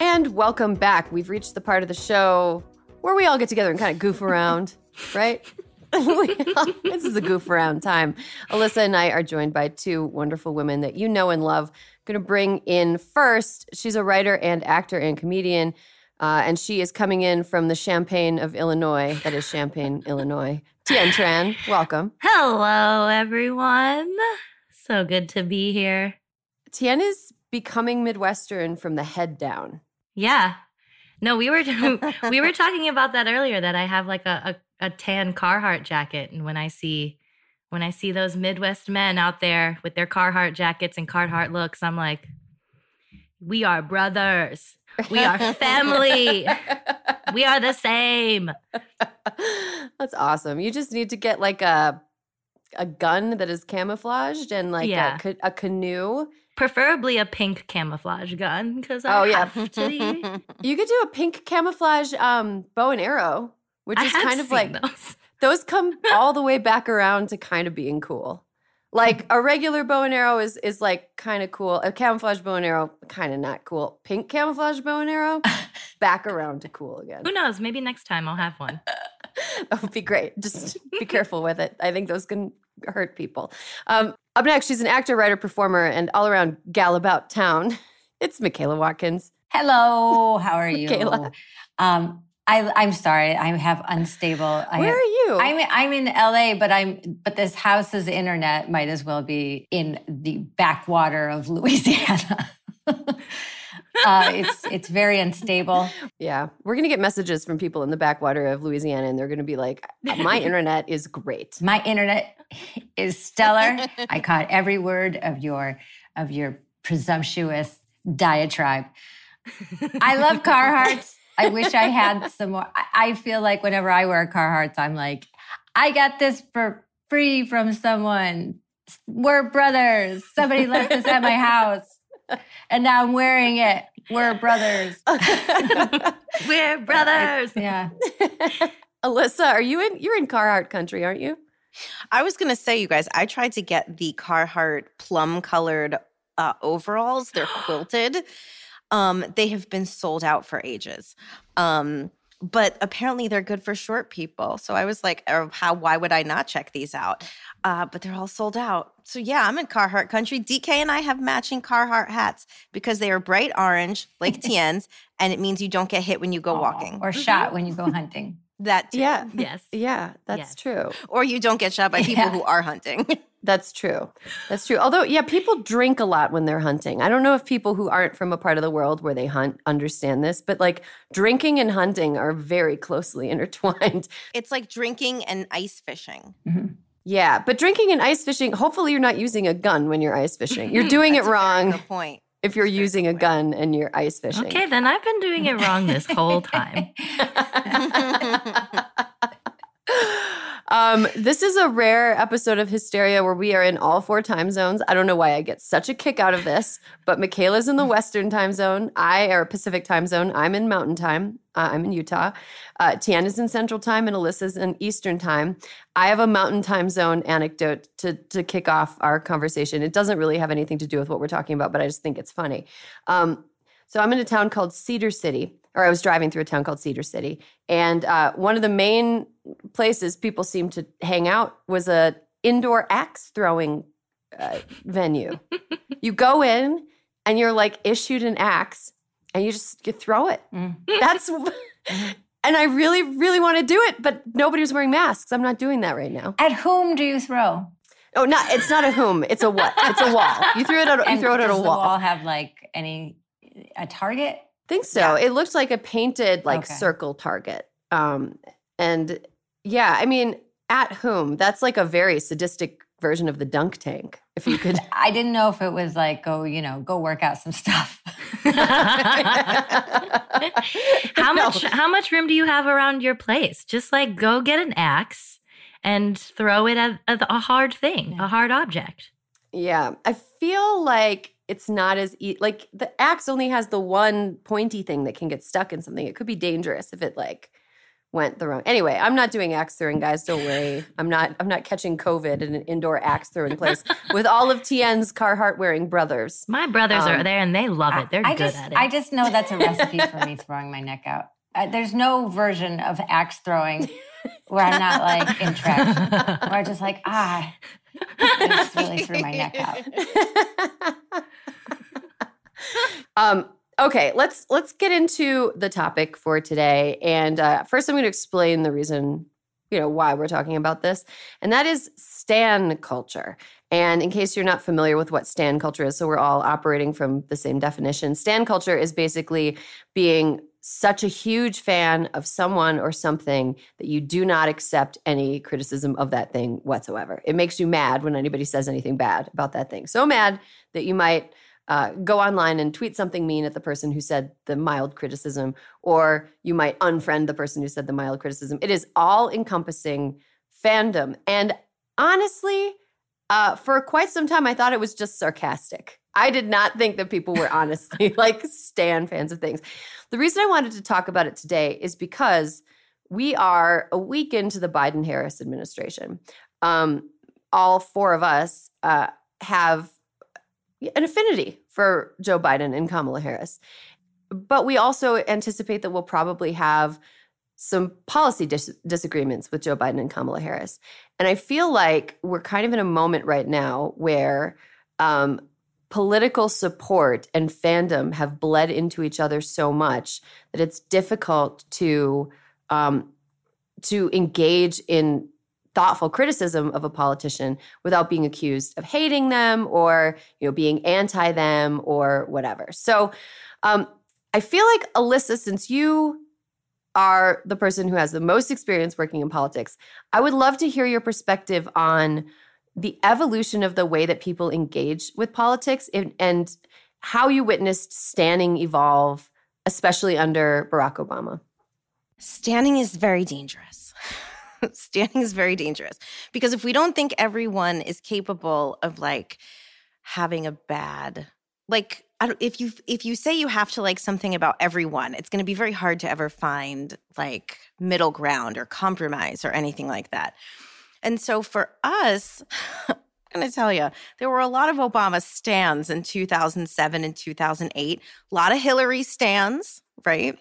And welcome back. We've reached the part of the show where we all get together and kind of goof around, right? This is a goof around time. Alyssa and I are joined by two wonderful women that you know and love. I'm going to bring in first, she's a writer and actor and comedian Uh, and she is coming in from the Champaign of Illinois. That is Champaign, Illinois. Tien Tran, welcome. Hello, everyone. So good to be here. Tien is becoming Midwestern from the head down. Yeah. No, we were we were talking about that earlier, that I have like a, a, a tan Carhartt jacket. And when I see when I see those Midwest men out there with their Carhartt jackets and Carhartt looks, I'm like, we are brothers. We are family. We are the same. That's awesome. You just need to get like a a gun that is camouflaged and like yeah. a, a canoe. Preferably a pink camouflage gun because I oh, yeah. have to. You could do a pink camouflage um, bow and arrow, which I is kind of like those. Those come all the way back around to kind of being cool. Like a regular bow and arrow is is like kind of cool. A camouflage bow and arrow, kind of not cool. Pink camouflage bow and arrow, back around to cool again. Who knows? Maybe next time I'll have one. That would be great. Just be careful with it. I think those can hurt people. Um, up next, she's an actor, writer, performer, and all-around gal about town. It's Michaela Watkins. Hello. How are you? Michaela. Um, I, I'm sorry. I have unstable. I Where have, are you? I'm I'm in L A, but I'm but this house's internet might as well be in the backwater of Louisiana. uh, it's it's very unstable. Yeah, we're gonna get messages from people in the backwater of Louisiana, and they're gonna be like, "My internet is great. My internet is stellar. I caught every word of your of your presumptuous diatribe. I love Carhartts." I wish I had some more. I feel like whenever I wear Carhartts, I'm like, I got this for free from someone. We're brothers. Somebody left this at my house. And now I'm wearing it. We're brothers. We're brothers. Yeah. Alyssa, are you in, you're in Carhartt country, aren't you? I was going to say, you guys, I tried to get the Carhartt plum-colored uh, overalls. They're quilted. Um, they have been sold out for ages, um, but apparently they're good for short people. So I was like, oh, how? Why would I not check these out? Uh, but they're all sold out. So yeah, I'm in Carhartt country. D K and I have matching Carhartt hats because they are bright orange, like Tien's, and it means you don't get hit when you go Aww. walking. Or shot when you go hunting. That too. Yeah. Yes. Yeah, that's yes. true. Or you don't get shot by people yeah. who are hunting. That's true. That's true. Although, yeah, people drink a lot when they're hunting. I don't know if people who aren't from a part of the world where they hunt understand this, but like drinking and hunting are very closely intertwined. It's like drinking and ice fishing. Mm-hmm. Yeah, but drinking and ice fishing, hopefully you're not using a gun when you're ice fishing. You're doing it wrong. That's a point. If you're using a gun and you're ice fishing. Okay, then I've been doing it wrong this whole time. um, this is a rare episode of Hysteria where we are in all four time zones. I don't know why I get such a kick out of this, but Michaela's in the Western time zone. I are Pacific time zone. I'm in Mountain time. Uh, I'm in Utah. Uh, Tien is in Central time and Alyssa's in Eastern time. I have a Mountain time zone anecdote to to kick off our conversation. It doesn't really have anything to do with what we're talking about, but I just think it's funny. Um, so I'm in a town called Cedar City, or I was driving through a town called Cedar City. And uh, one of the main places people seemed to hang out was a indoor axe throwing uh, venue. You go in and you're like issued an axe and you just you throw it. Mm. That's, and I really, really want to do it, but nobody was wearing masks. I'm not doing that right now. At whom do you throw? Oh, no, it's not a whom. It's a what? It's a wall. You threw it at, you throw it at a wall. Does the wall have like any, a target? I think so. Yeah. It looked like a painted like okay. circle target. Um, and yeah, I mean, at whom? That's like a very sadistic version of the dunk tank, if you could. I didn't know if it was like, go, you know, go work out some stuff. How no. much how much room do you have around your place? Just like go get an axe and throw it at a, a hard thing, yeah. a hard object. Yeah. I feel like it's not as e- – like the axe only has the one pointy thing that can get stuck in something. It could be dangerous if it like – went the wrong. Anyway, I'm not doing axe throwing, guys. Don't worry. I'm not. I'm not catching COVID in an indoor axe throwing place with all of Tien's Carhartt wearing brothers. My brothers um, are there and they love it. They're I, I good just, at it. I just know that's a recipe for me throwing my neck out. Uh, there's no version of axe throwing where I'm not like in traction. Where I'm just like ah, I just really threw my neck out. um. Okay, let's let's get into the topic for today. And uh, first, I'm going to explain the reason, you know, why we're talking about this, and that is stan culture. And in case you're not familiar with what stan culture is, so we're all operating from the same definition. Stan culture is basically being such a huge fan of someone or something that you do not accept any criticism of that thing whatsoever. It makes you mad when anybody says anything bad about that thing. So mad that you might Uh, go online and tweet something mean at the person who said the mild criticism, or you might unfriend the person who said the mild criticism. It is all-encompassing fandom. And honestly, uh, for quite some time, I thought it was just sarcastic. I did not think that people were honestly like stan fans of things. The reason I wanted to talk about it today is because we are a week into the Biden-Harris administration. Um, all four of us uh, have an affinity for Joe Biden and Kamala Harris. But we also anticipate that we'll probably have some policy dis- disagreements with Joe Biden and Kamala Harris. And I feel like we're kind of in a moment right now where um, political support and fandom have bled into each other so much that it's difficult to um, to engage in thoughtful criticism of a politician without being accused of hating them or, you know, being anti them or whatever. So um, I feel like, Alyssa, since you are the person who has the most experience working in politics, I would love to hear your perspective on the evolution of the way that people engage with politics and, and how you witnessed stanning evolve, especially under Barack Obama. Stanning is very dangerous. Stanning is very dangerous because if we don't think everyone is capable of like having a bad, like I don't, if you if you say you have to like something about everyone, it's going to be very hard to ever find like middle ground or compromise or anything like that. And so for us, I'm going to tell you, there were a lot of Obama stans in two thousand seven and two thousand eight, a lot of Hillary stans, right?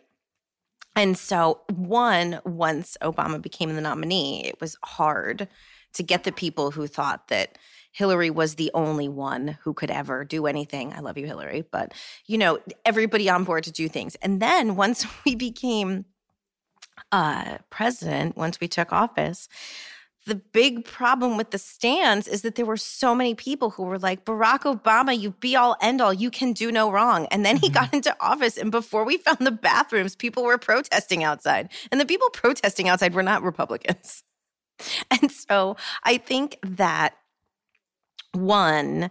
And so one, once Obama became the nominee, it was hard to get the people who thought that Hillary was the only one who could ever do anything. I love you, Hillary. But, you know, everybody on board to do things. And then once we became uh, president, once we took office, the big problem with the stans is that there were so many people who were like, Barack Obama, you be all end all, you can do no wrong. And then he mm-hmm. got into office, and before we found the bathrooms, people were protesting outside. And the people protesting outside were not Republicans. And so I think that, one,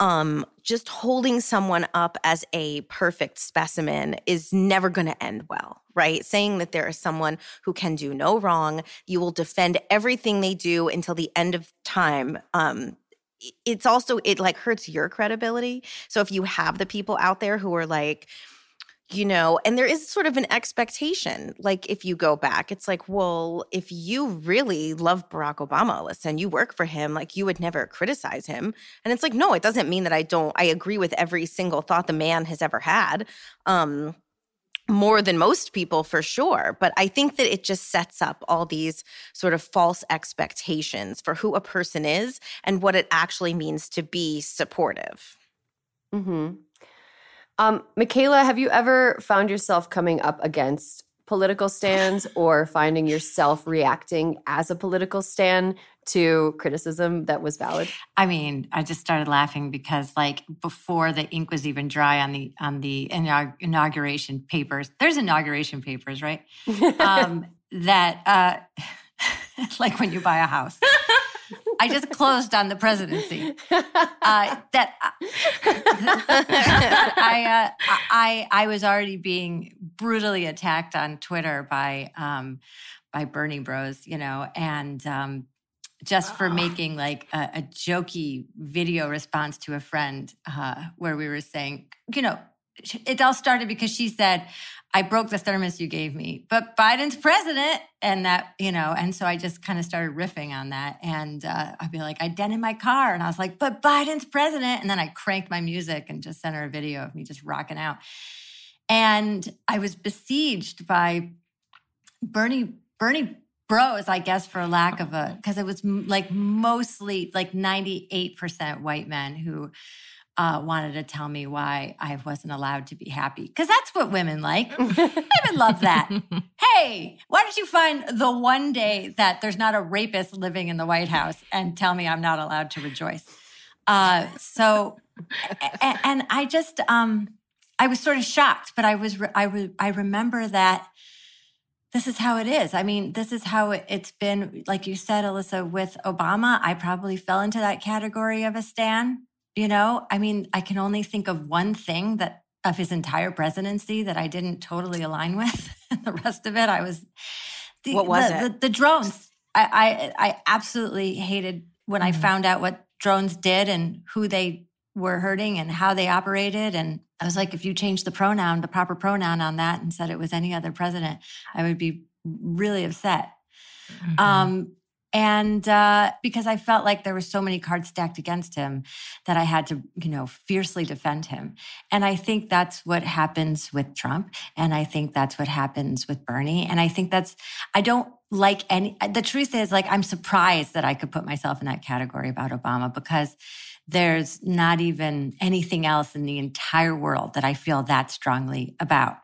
um, just holding someone up as a perfect specimen is never going to end well, right? Saying that there is someone who can do no wrong, you will defend everything they do until the end of time. Um, it's also, it like hurts your credibility. So if you have the people out there who are like, you know, and there is sort of an expectation, like if you go back, it's like, well, if you really love Barack Obama, Alyssa, and you work for him, like you would never criticize him. And it's like, no, it doesn't mean that I don't, I agree with every single thought the man has ever had, um, more than most people for sure. But I think that it just sets up all these sort of false expectations for who a person is and what it actually means to be supportive. Mm-hmm. Um, Michaela, have you ever found yourself coming up against political stans or finding yourself reacting as a political stan to criticism that was valid? I mean, I just started laughing because like before the ink was even dry on the on the inaug- inauguration papers, there's inauguration papers, right? um, that uh, like when you buy a house. I just closed on the presidency. Uh, that uh, I, uh, I I was already being brutally attacked on Twitter by um, by Bernie Bros, you know, and um, just oh. for making like a, a jokey video response to a friend uh, where we were saying, you know, it all started because she said, I broke the thermos you gave me, but Biden's president. And that, you know, and so I just kind of started riffing on that. And uh, I'd be like, I dented my car. And I was like, but Biden's president. And then I cranked my music and just sent her a video of me just rocking out. And I was besieged by Bernie, Bernie Bros, I guess, for lack of a, because it was like mostly like ninety-eight percent white men who uh, wanted to tell me why I wasn't allowed to be happy, because that's what women like. Women love that. Hey, why don't you find the one day that there's not a rapist living in the White House and tell me I'm not allowed to rejoice? Uh, so, and, and I just, um, I was sort of shocked, but I was, re- I was, re- I remember that this is how it is. I mean, this is how it, it's been, like you said, Alyssa, with Obama. I probably fell into that category of a stan, you know? I mean, I can only think of one thing that of his entire presidency that I didn't totally align with. The rest of it, I was... The, what was the, it? The, the drones. I, I, I absolutely hated when mm-hmm. I found out what drones did and who they were hurting and how they operated. And I was like, if you changed the pronoun, the proper pronoun on that and said it was any other president, I would be really upset. Mm-hmm. Um, and uh, because I felt like there were so many cards stacked against him that I had to, you know, fiercely defend him. And I think that's what happens with Trump. And I think that's what happens with Bernie. And I think that's, I don't like any, the truth is, like, I'm surprised that I could put myself in that category about Obama, because there's not even anything else in the entire world that I feel that strongly about.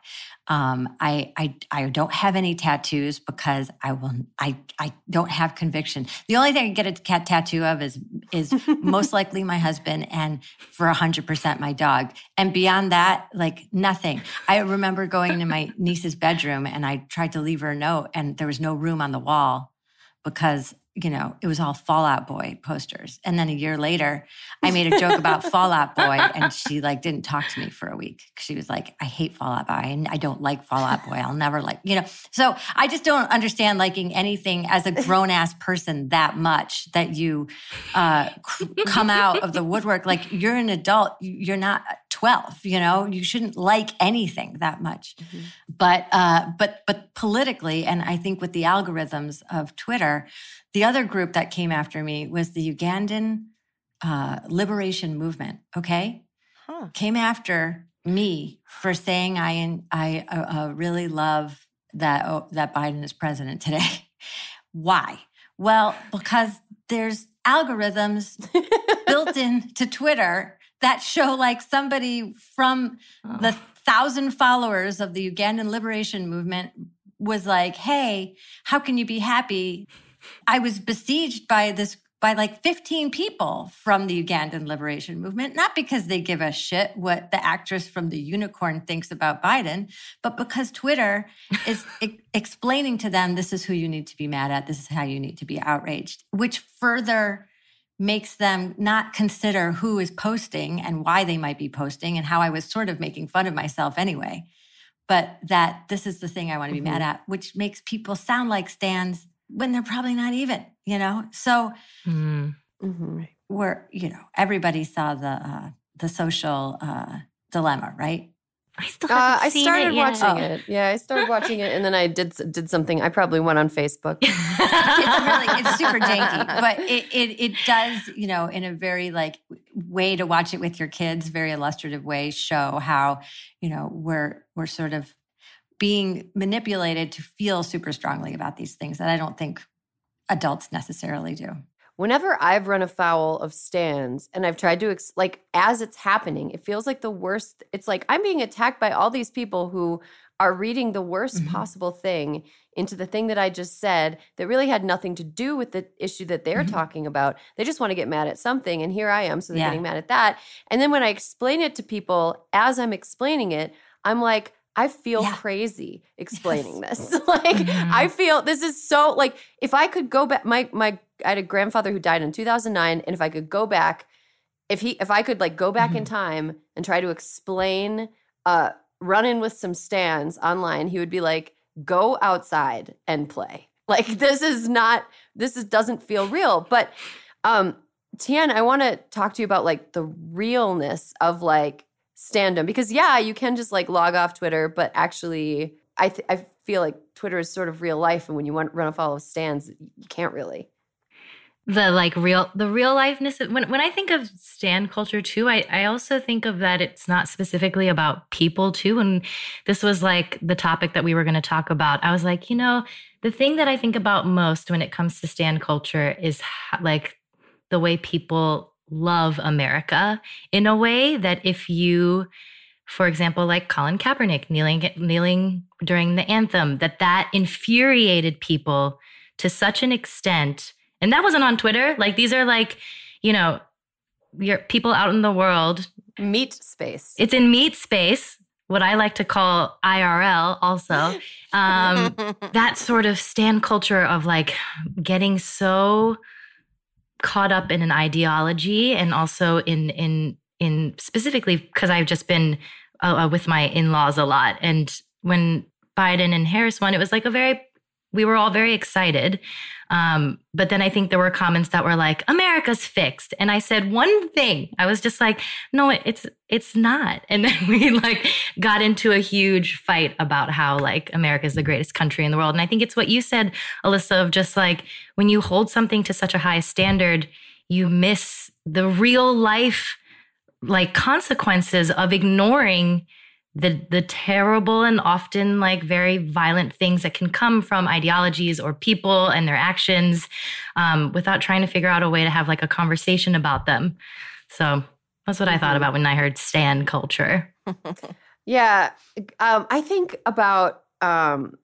Um, I, I I don't have any tattoos because I will I I don't have conviction. The only thing I get a cat tattoo of is is most likely my husband, and for a hundred percent my dog. And beyond that, like, nothing. I remember going to my niece's bedroom and I tried to leave her a note, and there was no room on the wall because, you know, it was all Fall Out Boy posters. And then a year later, I made a joke about Fall Out Boy, and she, like, didn't talk to me for a week. She was like, I hate Fall Out Boy, and I don't like Fall Out Boy. I'll never like, you know. So I just don't understand liking anything as a grown-ass person that much, that you uh, come out of the woodwork. Like, you're an adult. You're not twelve, you know. You shouldn't like anything that much. Mm-hmm. But, uh, but, but politically, and I think with the algorithms of Twitter, the other group that came after me was the Ugandan uh, liberation movement, okay? Huh. Came after me for saying I I uh, really love that oh, that Biden is president today. Why? Well, because there's algorithms built into Twitter that show, like, somebody from oh. the thousand followers of the Ugandan liberation movement was like, hey, how can you be happy? I was besieged by this, by like fifteen people from the Ugandan liberation movement, not because they give a shit what the actress from The Unicorn thinks about Biden, but because Twitter is e- explaining to them, this is who you need to be mad at, this is how you need to be outraged, which further makes them not consider who is posting and why they might be posting, and how I was sort of making fun of myself anyway. But that this is the thing I want to be mm-hmm. mad at, which makes people sound like stans when they're probably not even, you know? So mm-hmm. we're, you know, everybody saw the uh, the social uh, dilemma, right? I still uh, I started it watching oh. it. Yeah, I started watching it, and then I did did something. I probably went on Facebook. It's really, it's super janky, but it, it it does, you know, in a very, like, way to watch it with your kids, very illustrative way, show how, you know, we're we're sort of being manipulated to feel super strongly about these things that I don't think adults necessarily do. Whenever I've run afoul of stans, and I've tried to, ex- like, as it's happening, it feels like the worst. It's like I'm being attacked by all these people who are reading the worst mm-hmm. possible thing into the thing that I just said that really had nothing to do with the issue that they're mm-hmm. talking about. They just want to get mad at something, and here I am, so they're yeah. getting mad at that. And then when I explain it to people, as I'm explaining it, I'm like, I feel yeah. crazy explaining yes. this. Like, mm-hmm. I feel this is so, like, if I could go back, my, my, I had a grandfather who died in two thousand nine. And if I could go back, if he, if I could, like, go back mm-hmm. in time and try to explain, uh, run in with some stans online, he would be like, go outside and play. Like, this is not, this is, doesn't feel real. But, um, Tien, I want to talk to you about, like, the realness of, like, Standum, because yeah, you can just, like, log off Twitter, but actually, I th- I feel like Twitter is sort of real life, and when you want run a follow of stans, you can't really. The like real the real lifeness. When when I think of stan culture too, I I also think of that it's not specifically about people too. And this was, like, the topic that we were going to talk about. I was like, you know, the thing that I think about most when it comes to stan culture is, like, the way people love America in a way that if you, for example, like Colin Kaepernick kneeling kneeling during the anthem, that that infuriated people to such an extent. And that wasn't on Twitter. Like, these are like, you know, your people out in the world. Meat space. It's in meat space, what I like to call I R L also. Um, that sort of stan culture of like getting so caught up in an ideology, and also in in in specifically because I've just been uh, with my in-laws a lot. And when Biden and Harris won, it was like a very, we were all very excited. Um, but then I think there were comments that were like, America's fixed. And I said one thing, I was just like, no, it's, it's not. And then we like got into a huge fight about how like America is the greatest country in the world. And I think it's what you said, Alyssa, of just like, when you hold something to such a high standard, you miss the real life, like consequences of ignoring the the terrible and often like very violent things that can come from ideologies or people and their actions, um, without trying to figure out a way to have like a conversation about them. So that's what I thought about when I heard stan culture. Yeah. Um, I think about, um,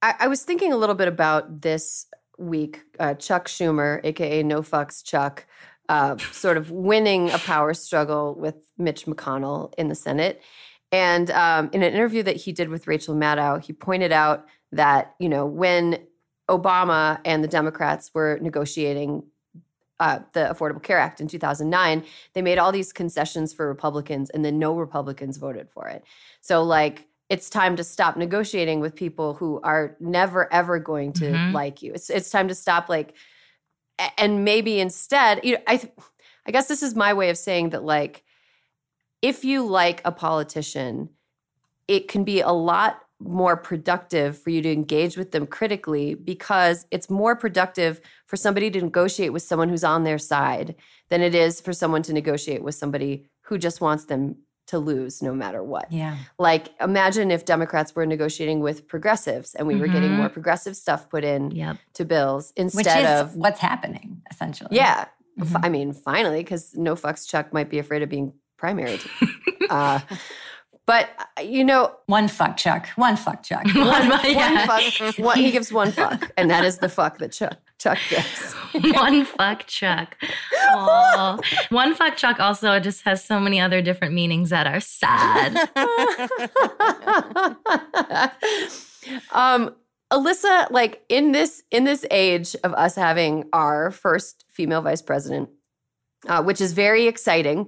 I, I was thinking a little bit about this week, uh, Chuck Schumer, A K A No Fucks Chuck, uh, sort of winning a power struggle with Mitch McConnell in the Senate. And um, in an interview that he did with Rachel Maddow, he pointed out that, you know, when Obama and the Democrats were negotiating uh, the Affordable Care Act in two thousand nine, they made all these concessions for Republicans, and then no Republicans voted for it. So, like, it's time to stop negotiating with people who are never, ever going to mm-hmm. like you. It's it's time to stop, like, and maybe instead, you know, I, th- I guess this is my way of saying that, like, if you like a politician, it can be a lot more productive for you to engage with them critically, because it's more productive for somebody to negotiate with someone who's on their side than it is for someone to negotiate with somebody who just wants them to lose no matter what. Yeah. Like, imagine if Democrats were negotiating with progressives and we mm-hmm. were getting more progressive stuff put in yep. to bills instead of— Which is what's happening, essentially. Yeah. Mm-hmm. I mean, finally, because No Fucks Chuck might be afraid of being— primary. Uh, but, you know. One fuck Chuck. One fuck Chuck. One, yeah. one fuck. One, he gives one fuck. And that is the fuck that Chuck, Chuck gives. One fuck Chuck. Oh. One fuck Chuck also just has so many other different meanings that are sad. um, Alyssa, like in this, in this age of us having our first female vice president, Uh, which is very exciting,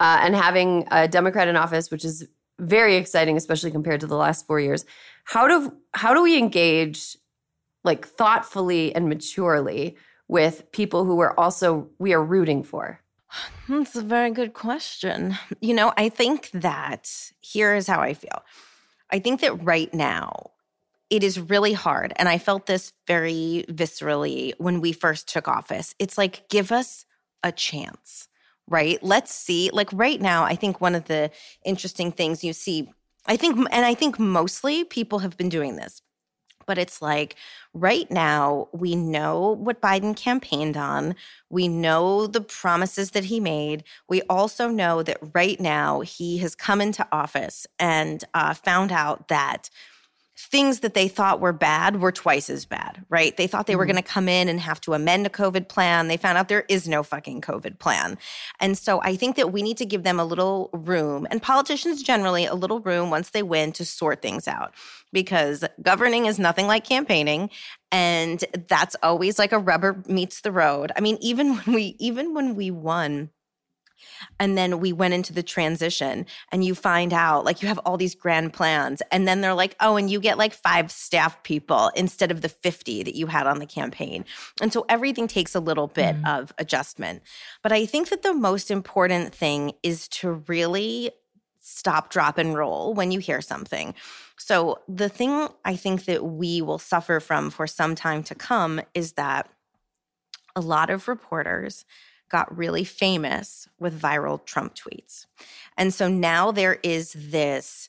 uh, and having a Democrat in office, which is very exciting, especially compared to the last four years. How do how do we engage, like, thoughtfully and maturely with people who are also we are rooting for? That's a very good question. You know, I think that here is how I feel. I think that right now it is really hard, and I felt this very viscerally when we first took office. It's like, give us a chance, right? Let's see. Like right now, I think one of the interesting things you see, I think, and I think mostly people have been doing this, but it's like right now, we know what Biden campaigned on. We know the promises that he made. We also know that right now he has come into office and uh, found out that things that they thought were bad were twice as bad, right? They thought they were going to come in and have to amend a COVID plan. They found out there is no fucking COVID plan. And so I think that we need to give them a little room, and politicians generally a little room once they win to sort things out, because governing is nothing like campaigning. And that's always like a rubber meets the road. I mean, even when we, even when we won, and then we went into the transition, and you find out, like, you have all these grand plans, and then they're like, oh, and you get like five staff people instead of the fifty that you had on the campaign. And so everything takes a little bit mm-hmm. of adjustment. But I think that the most important thing is to really stop, drop, and roll when you hear something. So the thing I think that we will suffer from for some time to come is that a lot of reporters got really famous with viral Trump tweets. And so now there is this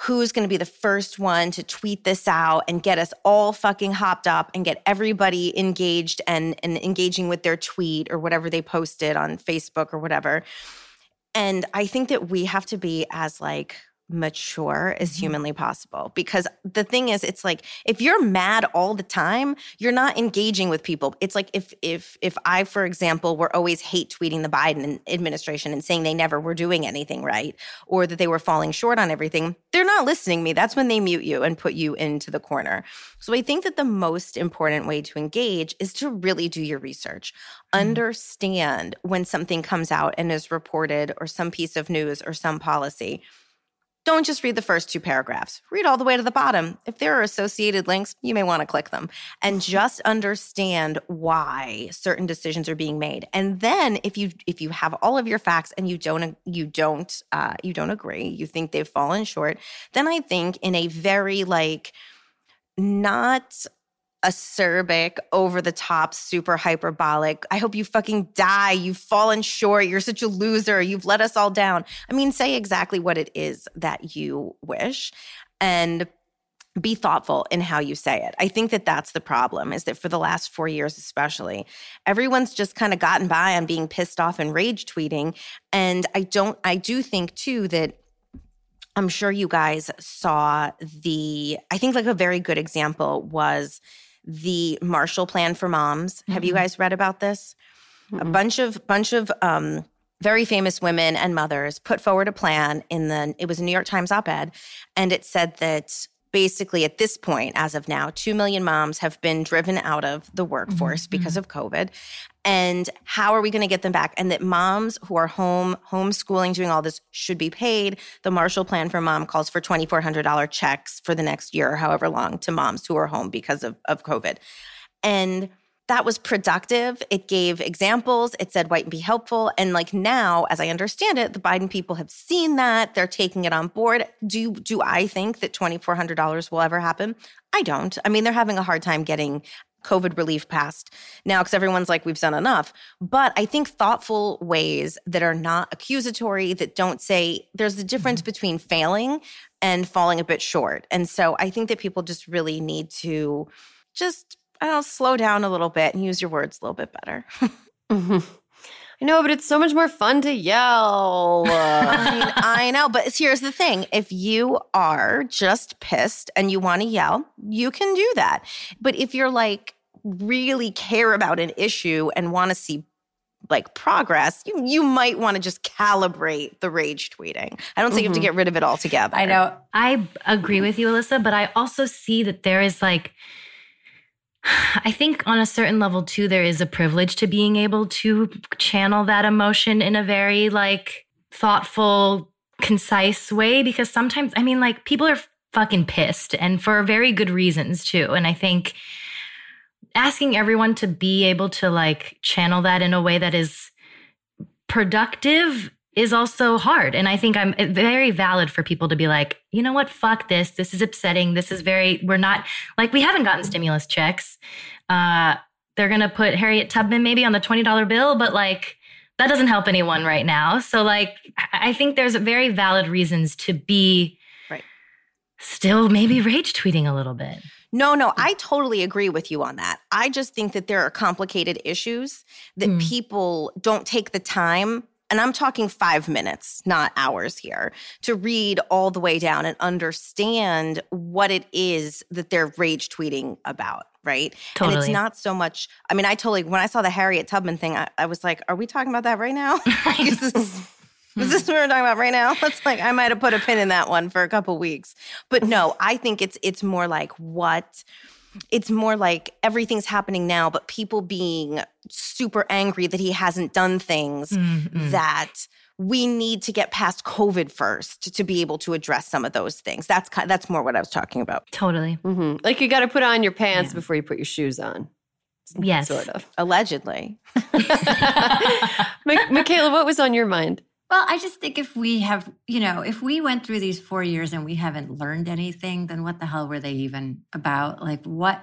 who's going to be the first one to tweet this out and get us all fucking hopped up and get everybody engaged and, and engaging with their tweet or whatever they posted on Facebook or whatever. And I think that we have to be as like mature as humanly possible, because the thing is, it's like, if you're mad all the time, you're not engaging with people. It's like if if if I, for example, were always hate tweeting the Biden administration and saying they never were doing anything right, or that they were falling short on everything, they're not listening to me. That's when they mute you and put you into the corner. So I think that the most important way to engage is to really do your research. Understand when something comes out and is reported, or some piece of news or some policy. Don't just read the first two paragraphs. Read all the way to the bottom. If there are associated links, you may want to click them. And just understand why certain decisions are being made. And then if you if you have all of your facts and you don't you don't uh, you don't agree, you think they've fallen short, then I think in a very like not acerbic, over-the-top, super hyperbolic, I hope you fucking die, you've fallen short, you're such a loser, you've let us all down. I mean, say exactly what it is that you wish and be thoughtful in how you say it. I think that that's the problem, is that for the last four years especially, everyone's just kind of gotten by on being pissed off and rage tweeting. And I don't, I do think too that I'm sure you guys saw the, I think like a very good example was the Marshall Plan for Moms. Mm-hmm. Have you guys read about this? Mm-hmm. A bunch of bunch of um, very famous women and mothers put forward a plan in the, it was a New York Times op-ed, and it said that basically at this point, as of now, two million moms have been driven out of the workforce mm-hmm. because of COVID. And how are we going to get them back? And that moms who are home, homeschooling, doing all this should be paid. The Marshall Plan for Mom calls for two thousand four hundred dollars checks for the next year or however long to moms who are home because of, of COVID. And that was productive. It gave examples. It said, wait and be helpful. And like now, as I understand it, the Biden people have seen that. They're taking it on board. Do do I think that two thousand four hundred dollars will ever happen? I don't. I mean, they're having a hard time getting COVID relief passed now because everyone's like, we've done enough. But I think thoughtful ways that are not accusatory, that don't say there's a difference between failing and falling a bit short. And so I think that people just really need to just I'll slow down a little bit and use your words a little bit better. mm-hmm. I know, but it's so much more fun to yell. I mean, I know, but here's the thing. If you are just pissed and you want to yell, you can do that. But if you're like really care about an issue and want to see like progress, you, you might want to just calibrate the rage tweeting. I don't think mm-hmm. you have to get rid of it altogether. I know. I agree with you, Alyssa, but I also see that there is like – I think on a certain level, too, there is a privilege to being able to channel that emotion in a very, like, thoughtful, concise way. Because sometimes, I mean, like, people are fucking pissed and for very good reasons, too. And I think asking everyone to be able to, like, channel that in a way that is productive is also hard. And I think I'm very valid for people to be like, you know what, fuck this. This is upsetting. This is very, we're not, like, we haven't gotten stimulus checks. Uh, they're going to put Harriet Tubman maybe on the twenty dollar bill, but like, that doesn't help anyone right now. So like, I think there's very valid reasons to be right. still maybe rage tweeting a little bit. No, no, I totally agree with you on that. I just think that there are complicated issues that mm. people don't take the time. And I'm talking five minutes, not hours here, to read all the way down and understand what it is that they're rage tweeting about, right? Totally. And it's not so much, I mean, I totally, when I saw the Harriet Tubman thing, I, I was like, are we talking about that right now? Like, is this, is this what we're talking about right now? It's like, I might have put a pin in that one for a couple weeks. But no, I think it's it's more like what... It's more like everything's happening now, but people being super angry that he hasn't done things mm-hmm. that we need to get past COVID first to be able to address some of those things. That's kind of, that's more what I was talking about. Totally. Mm-hmm. Like you got to put on your pants yeah. before you put your shoes on. Yes. Sort of. Allegedly. Ma- Michaela, what was on your mind? Well, I just think if we have, you know, if we went through these four years and we haven't learned anything, then what the hell were they even about? Like what,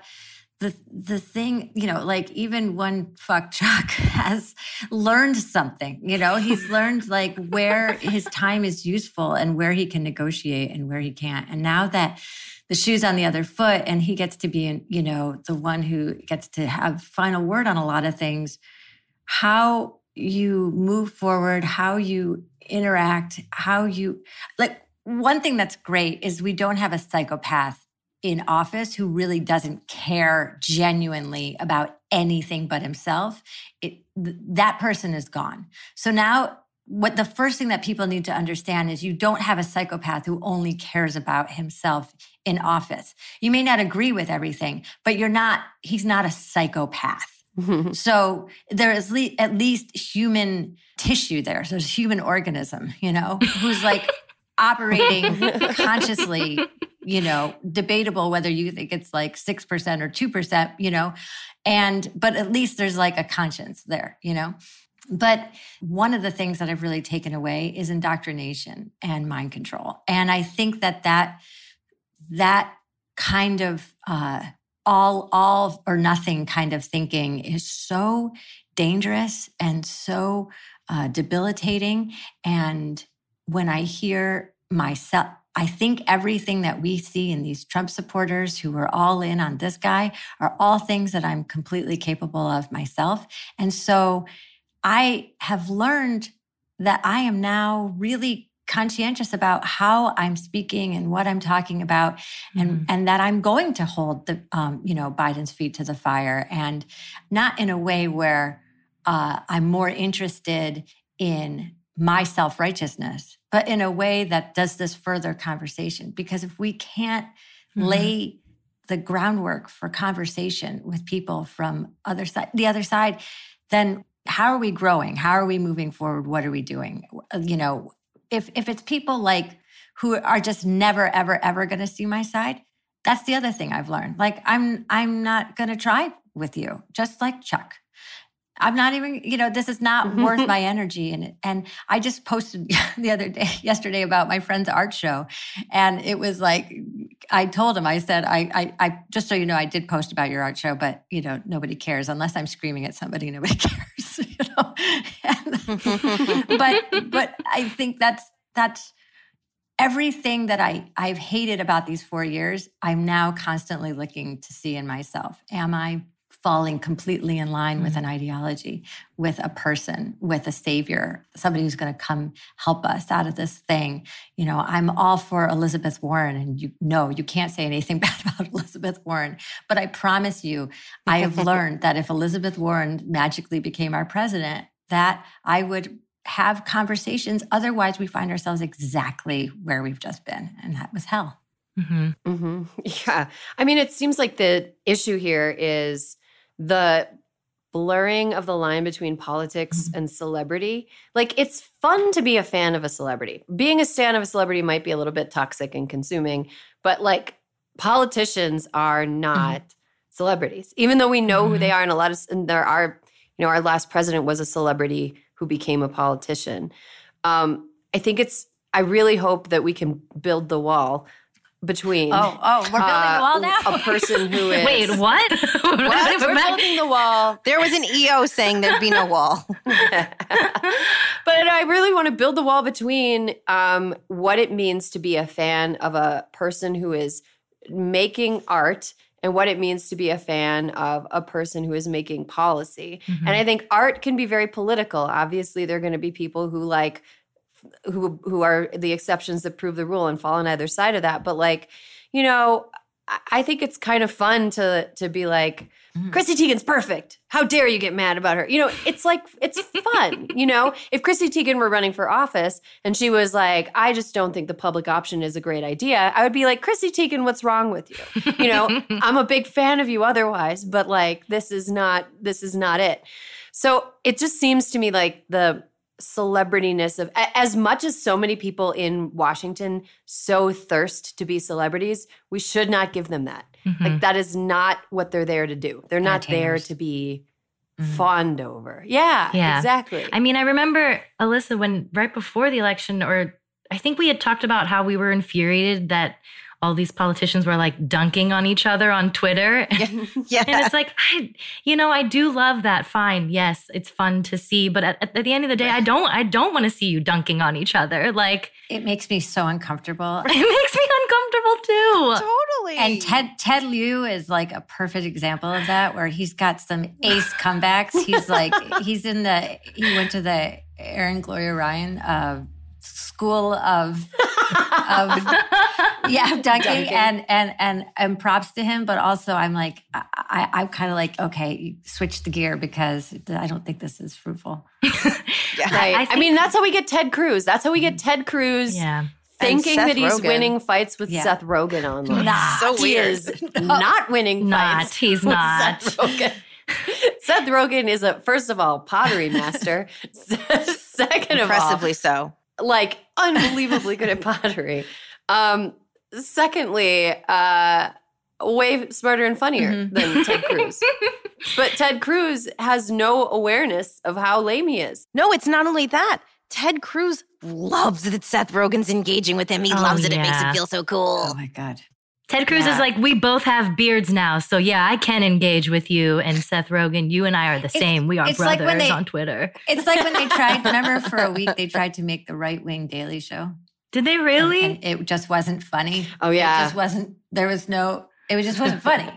the the thing, you know, like even one fuck Chuck has learned something, you know, he's learned like where his time is useful and where he can negotiate and where he can't. And now that the shoe's on the other foot and he gets to be, you know, the one who gets to have final word on a lot of things, how you move forward, how you interact, how you, like one thing that's great is we don't have a psychopath in office who really doesn't care genuinely about anything but himself. It, th- that person is gone. So now what the first thing that people need to understand is you don't have a psychopath who only cares about himself in office. You may not agree with everything, but you're not, he's not a psychopath. So there is le- at least human tissue there. So there's human organism, you know, who's like operating consciously, you know, debatable whether you think it's like six percent or two percent, you know, and, but at least there's like a conscience there, you know. But one of the things that I've really taken away is indoctrination and mind control. And I think that that, that kind of uh, all, all or nothing kind of thinking is so dangerous and so uh, debilitating. And when I hear myself, I think everything that we see in these Trump supporters who are all in on this guy are all things that I'm completely capable of myself. And so I have learned that I am now really conscientious about how I'm speaking and what I'm talking about, and, mm-hmm. and that I'm going to hold the, um, you know, Biden's feet to the fire, and not in a way where uh, I'm more interested in my self-righteousness, but in a way that does this further conversation. Because if we can't mm-hmm. lay the groundwork for conversation with people from other side, the other side, then how are we growing? How are we moving forward? What are we doing? You know, if if it's people like who are just never, ever, ever going to see my side, that's the other thing I've learned. Like I'm I'm not going to try with you, just like Chuck. I'm not even, you know, this is not worth my energy. And and I just posted the other day, yesterday, about my friend's art show. And it was like, I told him, I said, I, I, I just so you know, I did post about your art show, but, you know, nobody cares unless I'm screaming at somebody, nobody cares, you know? And, but, but I think that's, that's everything that I, I've hated about these four years. I'm now constantly looking to see in myself, am I falling completely in line mm-hmm. with an ideology, with a person, with a savior, somebody who's going to come help us out of this thing. You know, I'm all for Elizabeth Warren, and you know, you can't say anything bad about Elizabeth Warren, but I promise you, I have learned that if Elizabeth Warren magically became our president, that I would have conversations. Otherwise, we find ourselves exactly where we've just been, and that was hell. Mm-hmm. Mm-hmm. Yeah. I mean, it seems like the issue here is the blurring of the line between politics mm-hmm. and celebrity. Like, it's fun to be a fan of a celebrity. Being a fan of a celebrity might be a little bit toxic and consuming, but like politicians are not mm-hmm. celebrities, even though we know mm-hmm. who they are. And a lot of, and there are, you know, our last president was a celebrity who became a politician. Um, I think it's, I really hope that we can build the wall between oh oh we're building uh, the wall now. A person who is wait what? what? what? We're building the wall. There was an E O saying there'd be no wall, but I really want to build the wall between um, what it means to be a fan of a person who is making art and what it means to be a fan of a person who is making policy. Mm-hmm. And I think art can be very political. Obviously, there are going to be people who like. who who are the exceptions that prove the rule and fall on either side of that. But like, you know, I think it's kind of fun to to be like, mm. Chrissy Teigen's perfect. How dare you get mad about her? You know, it's like, it's fun, you know? If Chrissy Teigen were running for office and she was like, I just don't think the public option is a great idea, I would be like, Chrissy Teigen, what's wrong with you? You know, I'm a big fan of you otherwise, but like, this is not, this is not it. So it just seems to me like the celebrityness of, as much as so many people in Washington so thirst to be celebrities, we should not give them that. Mm-hmm. Like, that is not what they're there to do. They're not there to be mm-hmm. fawned over. Yeah, yeah, exactly. I mean, I remember, Alyssa, when right before the election, or I think we had talked about how we were infuriated that all these politicians were like dunking on each other on Twitter. Yeah. Yeah. And it's like, I, you know, I do love that. Fine. Yes. It's fun to see. But at, at the end of the day, I don't, I don't want to see you dunking on each other. Like, it makes me so uncomfortable. It makes me uncomfortable too. Totally. And Ted, Ted Liu is like a perfect example of that, where he's got some ace comebacks. He's like, he's in the, he went to the Erin Gloria Ryan, uh, school of, of yeah, dunking, and, and and and props to him. But also, I'm like, I, I'm kind of like, okay, switch the gear, because I don't think this is fruitful. Yeah. Right. I, I mean, that's how we get Ted Cruz. That's how we get Ted Cruz. Yeah. Thinking that he's Rogen. winning fights with yeah. Seth Rogen online. Not. So weird. He is no. not winning not, fights. He's with not. Seth Rogen. Seth Rogen is a, first of all, pottery master. Second of all, impressively so. Like, unbelievably good at pottery. Um, secondly, uh, way smarter and funnier mm-hmm. than Ted Cruz. But Ted Cruz has no awareness of how lame he is. No, it's not only that. Ted Cruz loves that Seth Rogen's engaging with him. He oh, loves it. Yeah. It makes him feel so cool. Oh, my God. Ted Cruz yeah. is like, we both have beards now, so yeah, I can engage with you. And Seth Rogen, you and I are the it's, same. We are brothers like they, on Twitter. It's like when they tried, remember for a week, they tried to make the right-wing Daily Show. Did they really? And, and it just wasn't funny. Oh, yeah. It just wasn't, there was no, it just wasn't funny.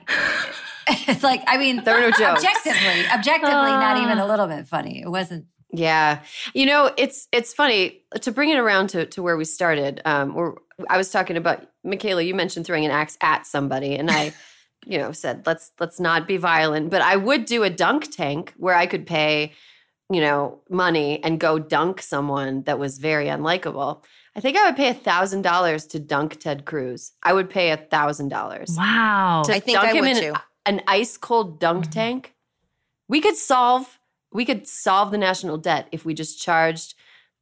It's like, I mean, there were no jokes. Objectively, objectively, uh, not even a little bit funny. It wasn't. Yeah. You know, it's it's funny to bring it around to, to where we started. Um, we're, I was talking about, Michaela, you mentioned throwing an axe at somebody. And I, you know, said, let's let's not be violent. But I would do a dunk tank where I could pay, you know, money and go dunk someone that was very unlikable. I think I would pay one thousand dollars to dunk Ted Cruz. I would pay one thousand dollars. Wow. To I think dunk I him would in too. An ice-cold dunk mm-hmm. tank. We could solve... We could solve the national debt if we just charged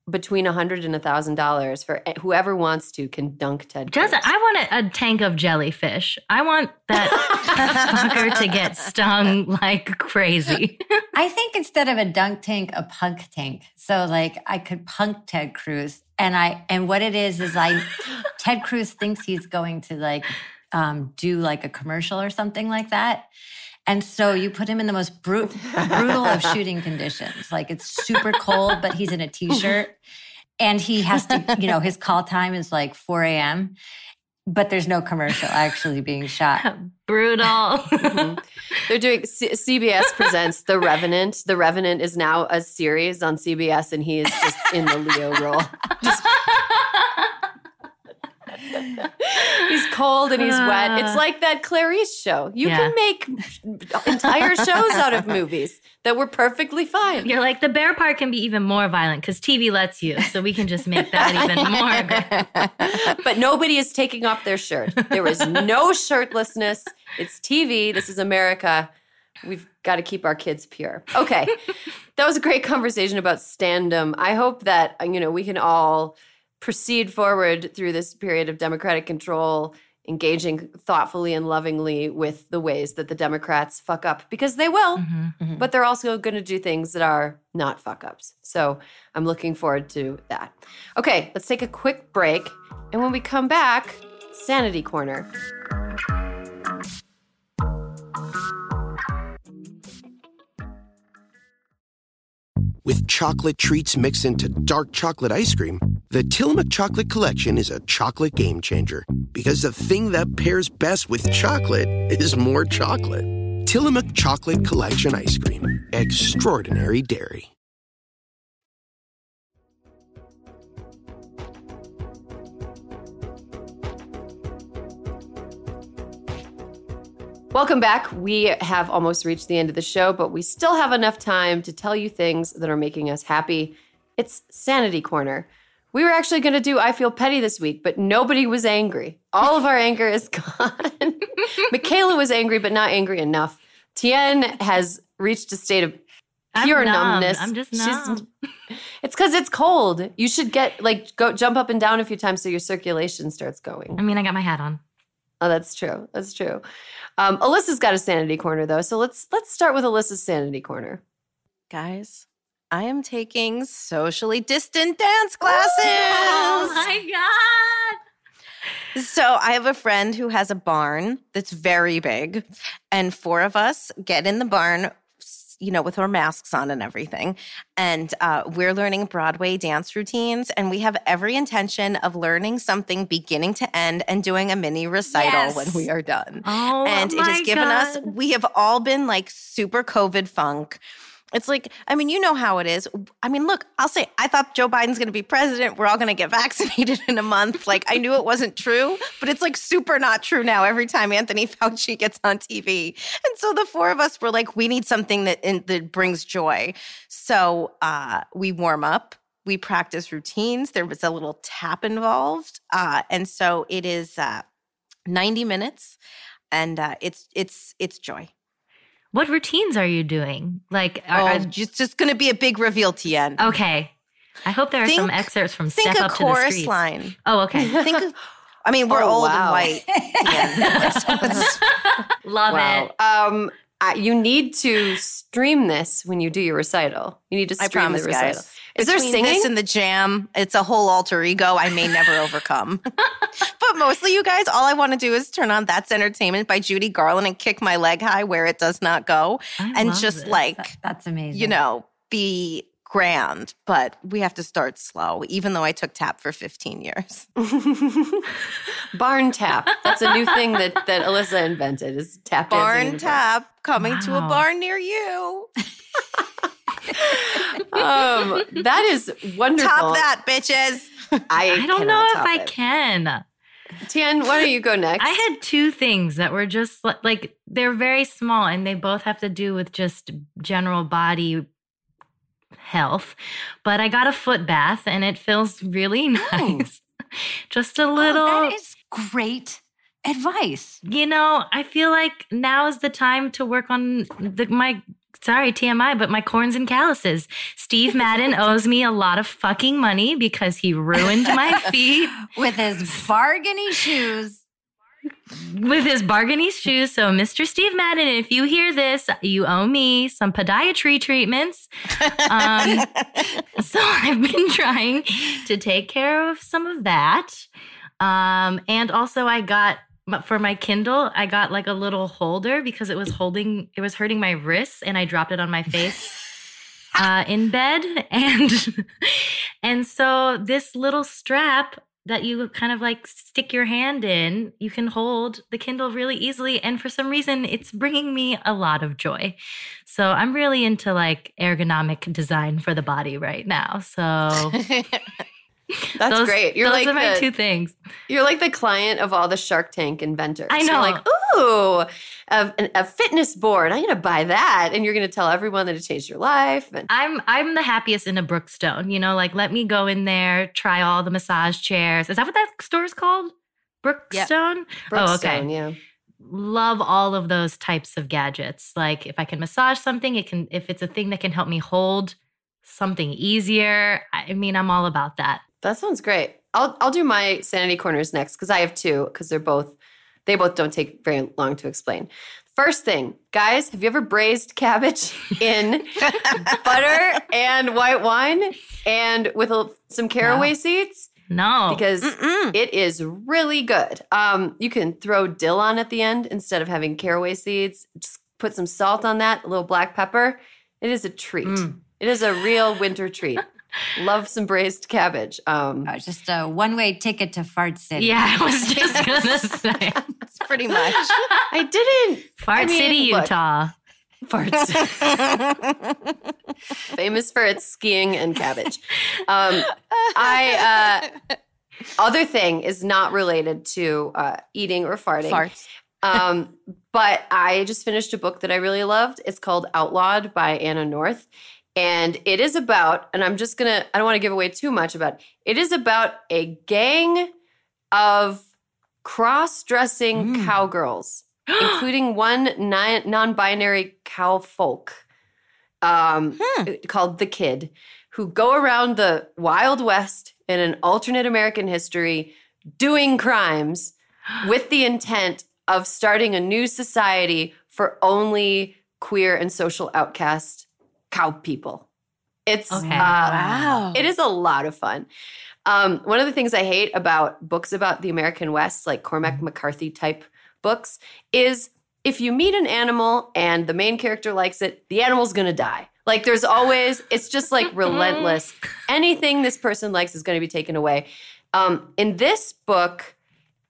between one hundred dollars and one thousand dollars for whoever wants to can dunk Ted Cruz. Just, I want a, a tank of jellyfish. I want that fucker to get stung like crazy. I think instead of a dunk tank, a punk tank. So like I could punk Ted Cruz. And I and what it is is I Ted Cruz thinks he's going to like um, do like a commercial or something like that. And so you put him in the most bru- brutal of shooting conditions. Like it's super cold, but he's in a T-shirt. And he has to, you know, his call time is like four a.m., but there's no commercial actually being shot. Brutal. Mm-hmm. They're doing, C- CBS presents The Revenant. The Revenant is now a series on C B S, and he is just in the Leo role. Just- He's cold and he's wet. It's like that Clarice show. You yeah. can make entire shows out of movies that were perfectly fine. You're like, the bear part can be even more violent because T V lets you. So we can just make that even more. But nobody is taking off their shirt. There is no shirtlessness. It's T V. This is America. We've got to keep our kids pure. Okay. That was a great conversation about stand-up. I hope that, you know, we can all proceed forward through this period of Democratic control, engaging thoughtfully and lovingly with the ways that the Democrats fuck up, because they will, mm-hmm, mm-hmm. but they're also going to do things that are not fuck ups. So I'm looking forward to that. Okay, let's take a quick break. And when we come back, Sanity Corner. With chocolate treats mixed into dark chocolate ice cream, the Tillamook Chocolate Collection is a chocolate game changer, because the thing that pairs best with chocolate is more chocolate. Tillamook Chocolate Collection Ice Cream. Extraordinary dairy. Welcome back. We have almost reached the end of the show, but we still have enough time to tell you things that are making us happy. It's Sanity Corner. We were actually going to do I Feel Petty this week, but nobody was angry. All of our anger is gone. Michaela was angry, but not angry enough. Tien has reached a state of pure I'm numbness. I'm just numb. She's, it's because it's cold. You should get, like, go jump up and down a few times so your circulation starts going. I mean, I got my hat on. Oh, that's true. That's true. Um, Alyssa's got a sanity corner, though. So let's let's start with Alyssa's sanity corner. Guys, I am taking socially distant dance classes. Oh, my God. So I have a friend who has a barn that's very big, and four of us get in the barn, you know, with our masks on and everything. And uh, we're learning Broadway dance routines, and we have every intention of learning something beginning to end and doing a mini recital yes. when we are done. Oh, and it has given God. us, we have all been like super COVID funk. It's like, I mean, you know how it is. I mean, look, I'll say, I thought Joe Biden's going to be president. We're all going to get vaccinated in a month. Like, I knew it wasn't true, but it's like super not true now every time Anthony Fauci gets on T V. And so the four of us were like, we need something that, in, that brings joy. So uh, we warm up. We practice routines. There was a little tap involved. Uh, and so it is uh, ninety minutes, and uh, it's it's it's joy. What routines are you doing? Like, are, oh, I'm just, just going to be a big reveal, Tien. Okay. I hope there are think, some excerpts from Step Up to the Streets. Think a chorus line. Oh, okay. Think of, I mean, we're oh, old wow. and white. Love wow. it. Um, I, you need to stream this when you do your recital. You need to stream I promise, the recital. Guys. Is Between there singing? This and the jam, it's a whole alter ego I may never overcome. But mostly, you guys, all I want to do is turn on That's Entertainment by Judy Garland and kick my leg high where it does not go. I and love just this. like, that, that's amazing. You know, be grand, but we have to start slow, even though I took tap for fifteen years. Barn tap. That's a new thing that, that Alyssa invented is tap dancing. Barn tap, coming wow. to a barn near you. um, that is wonderful. Top that, bitches. I, I don't know if I it. can. Tien, why don't you go next? I had two things that were just like, they're very small and they both have to do with just general body health. But I got a foot bath and it feels really nice. Oh. Just a little. Oh, that is great. Advice. You know, I feel like now is the time to work on the, my, sorry, T M I, but my corns and calluses. Steve Madden owes me a lot of fucking money because he ruined my feet. With his bargainy shoes. With his bargainy shoes. So, Mister Steve Madden, if you hear this, you owe me some podiatry treatments. Um, so I've been trying to take care of some of that. Um, and also I got, But for my Kindle, I got like a little holder because it was holding, it was hurting my wrists, and I dropped it on my face uh, in bed. And and so this little strap that you kind of like stick your hand in, you can hold the Kindle really easily. And for some reason, it's bringing me a lot of joy. So I'm really into like ergonomic design for the body right now. So... That's those, great. You're those like are my the, two things. You're like the client of all the Shark Tank inventors. I know. You're like, ooh, a, a fitness board. I'm going to buy that. And you're going to tell everyone that it changed your life. And- I'm I'm the happiest in a Brookstone. You know, like, let me go in there, try all the massage chairs. Is that what that store is called? Brookstone? Yep. Brookstone, oh, okay. Yeah. Love all of those types of gadgets. Like, if I can massage something, it can. If it's a thing that can help me hold something easier, I mean, I'm all about that. That sounds great. I'll I'll do my Sanity Corners next because I have two because they're both, they both don't take very long to explain. First thing, guys, have you ever braised cabbage in butter and white wine and with a, some caraway no. seeds? No. Because Mm-mm. it is really good. Um, you can throw dill on at the end instead of having caraway seeds. Just put some salt on that, a little black pepper. It is a treat. Mm. It is a real winter treat. Love some braised cabbage. Um, oh, just a one-way ticket to Fart City. Yeah, I was just going to say. It's pretty much. I didn't. Fart I mean, City, look. Utah. Fart City. Famous for its skiing and cabbage. Um, I uh, other thing is not related to uh, eating or farting. Farts. Um, but I just finished a book that I really loved. It's called Outlawed by Anna North. And it is about, and I'm just going to, I don't want to give away too much about it. It is about a gang of cross-dressing mm. cowgirls, including one non-binary cow folk um, hmm. called The Kid, who go around the Wild West in an alternate American history doing crimes with the intent of starting a new society for only queer and social outcasts. Cow people. It's okay. uh, wow. It is a lot of fun. Um, one of the things I hate about books about the American West, like Cormac McCarthy type books, is if you meet an animal and the main character likes it, the animal's going to die. Like there's always, it's just like relentless. Anything this person likes is going to be taken away. Um, in this book,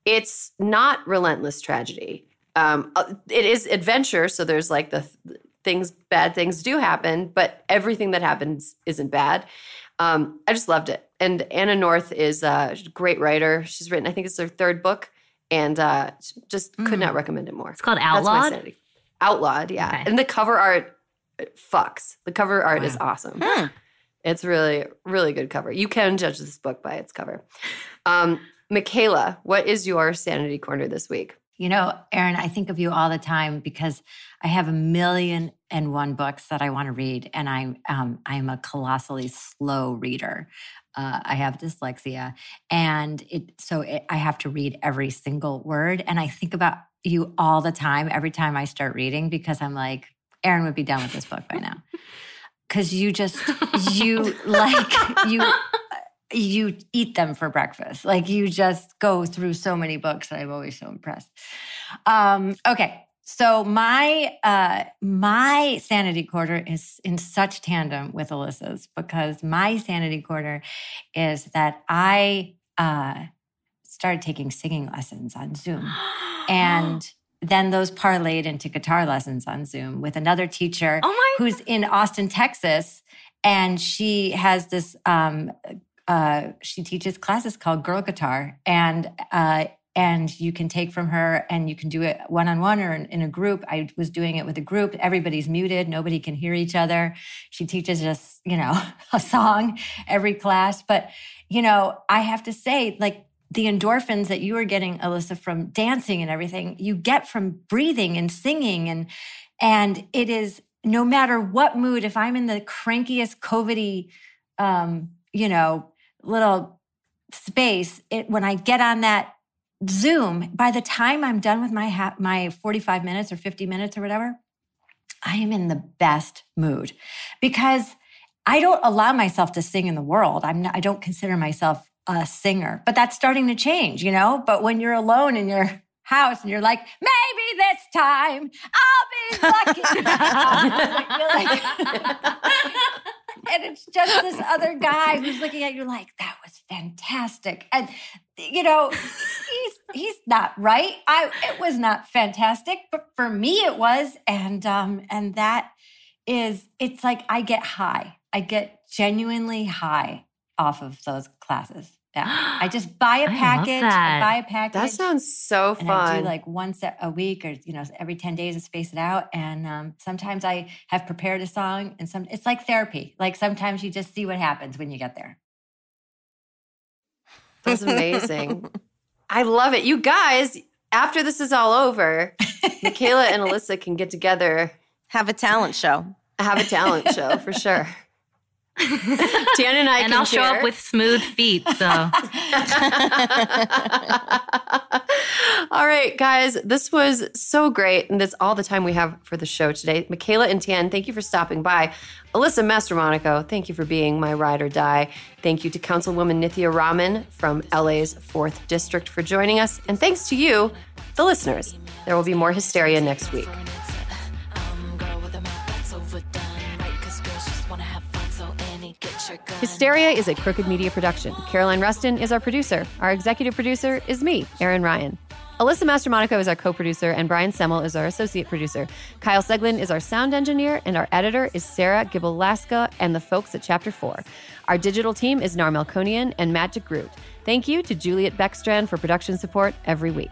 it's not relentless tragedy. Um, it is adventure. So there's like the th- things, bad things do happen, but everything that happens isn't bad. Um, I just loved it. And Anna North is a great writer. She's written, I think it's her third book, and uh, just could mm. not recommend it more. It's called Outlawed? That's my sanity. Outlawed, yeah. Okay. And the cover art fucks. The cover art wow. is awesome. Huh. It's really, really good cover. You can judge this book by its cover. Um, Michaela, what is your Sanity Corner this week? You know, Erin, I think of you all the time because I have a million and one books that I want to read, and I'm um, I'm a colossally slow reader. Uh, I have dyslexia, and it so it, I have to read every single word. And I think about you all the time, every time I start reading, because I'm like, Erin would be done with this book by now, because you just you like you. You eat them for breakfast. Like you just go through so many books. I'm always so impressed. Um, okay, so my uh, my Sanity Corner is in such tandem with Alyssa's, because my Sanity Corner is that I uh, started taking singing lessons on Zoom, and then those parlayed into guitar lessons on Zoom with another teacher oh my- who's in Austin, Texas, and she has this. Um, Uh, she teaches classes called Girl Guitar, and uh, and you can take from her, and you can do it one-on-one or in, in a group. I was doing it with a group. Everybody's muted. Nobody can hear each other. She teaches us, you know, a song every class. But, you know, I have to say, like, the endorphins that you are getting, Alyssa, from dancing and everything, you get from breathing and singing, and and it is, no matter what mood, if I'm in the crankiest, COVID-y, um, you know, little space, it, when I get on that Zoom, by the time I'm done with my ha- my forty-five minutes or fifty minutes or whatever, I am in the best mood, because I don't allow myself to sing in the world. I'm not, I don't consider myself a singer, but that's starting to change, you know? But when you're alone in your house and you're like, maybe this time I'll be lucky. You're like... And it's just this other guy who's looking at you like, that was fantastic. And, you know, he's he's not right. I It was not fantastic, but for me it was. And um, and that is, it's like I get high. I get genuinely high off of those classes. Yeah. I just buy a package. I, I buy a package. That sounds so fun. And I do like once a week, or, you know, every ten days, and space it out. And um, sometimes I have prepared a song, and some it's like therapy. Like sometimes you just see what happens when you get there. That's amazing. I love it. You guys, after this is all over, Michaela and Alyssa can get together. Have a talent show. Have a talent show for sure. Tien and I and can I'll share. Show up with smooth feet, so. All right, guys, this was so great, and that's all the time we have for the show today. Michaela and Tien, thank you for stopping by. Alyssa Mastromonaco, thank you for being my ride or die. Thank you to Councilwoman Nithya Raman from L A's fourth District for joining us, and thanks to you, the listeners. There will be more Hysteria next week. Hysteria is a Crooked Media production. Caroline Rustin is our producer. Our executive producer is me, Erin Ryan. Alyssa Mastromonaco is our co-producer, and Brian Semmel is our associate producer. Kyle Seglin is our sound engineer, and our editor is Sarah Gibalaska and the folks at Chapter four. Our digital team is Nar Melkonian and Matt DeGroot. Thank you to Juliet Beckstrand for production support every week.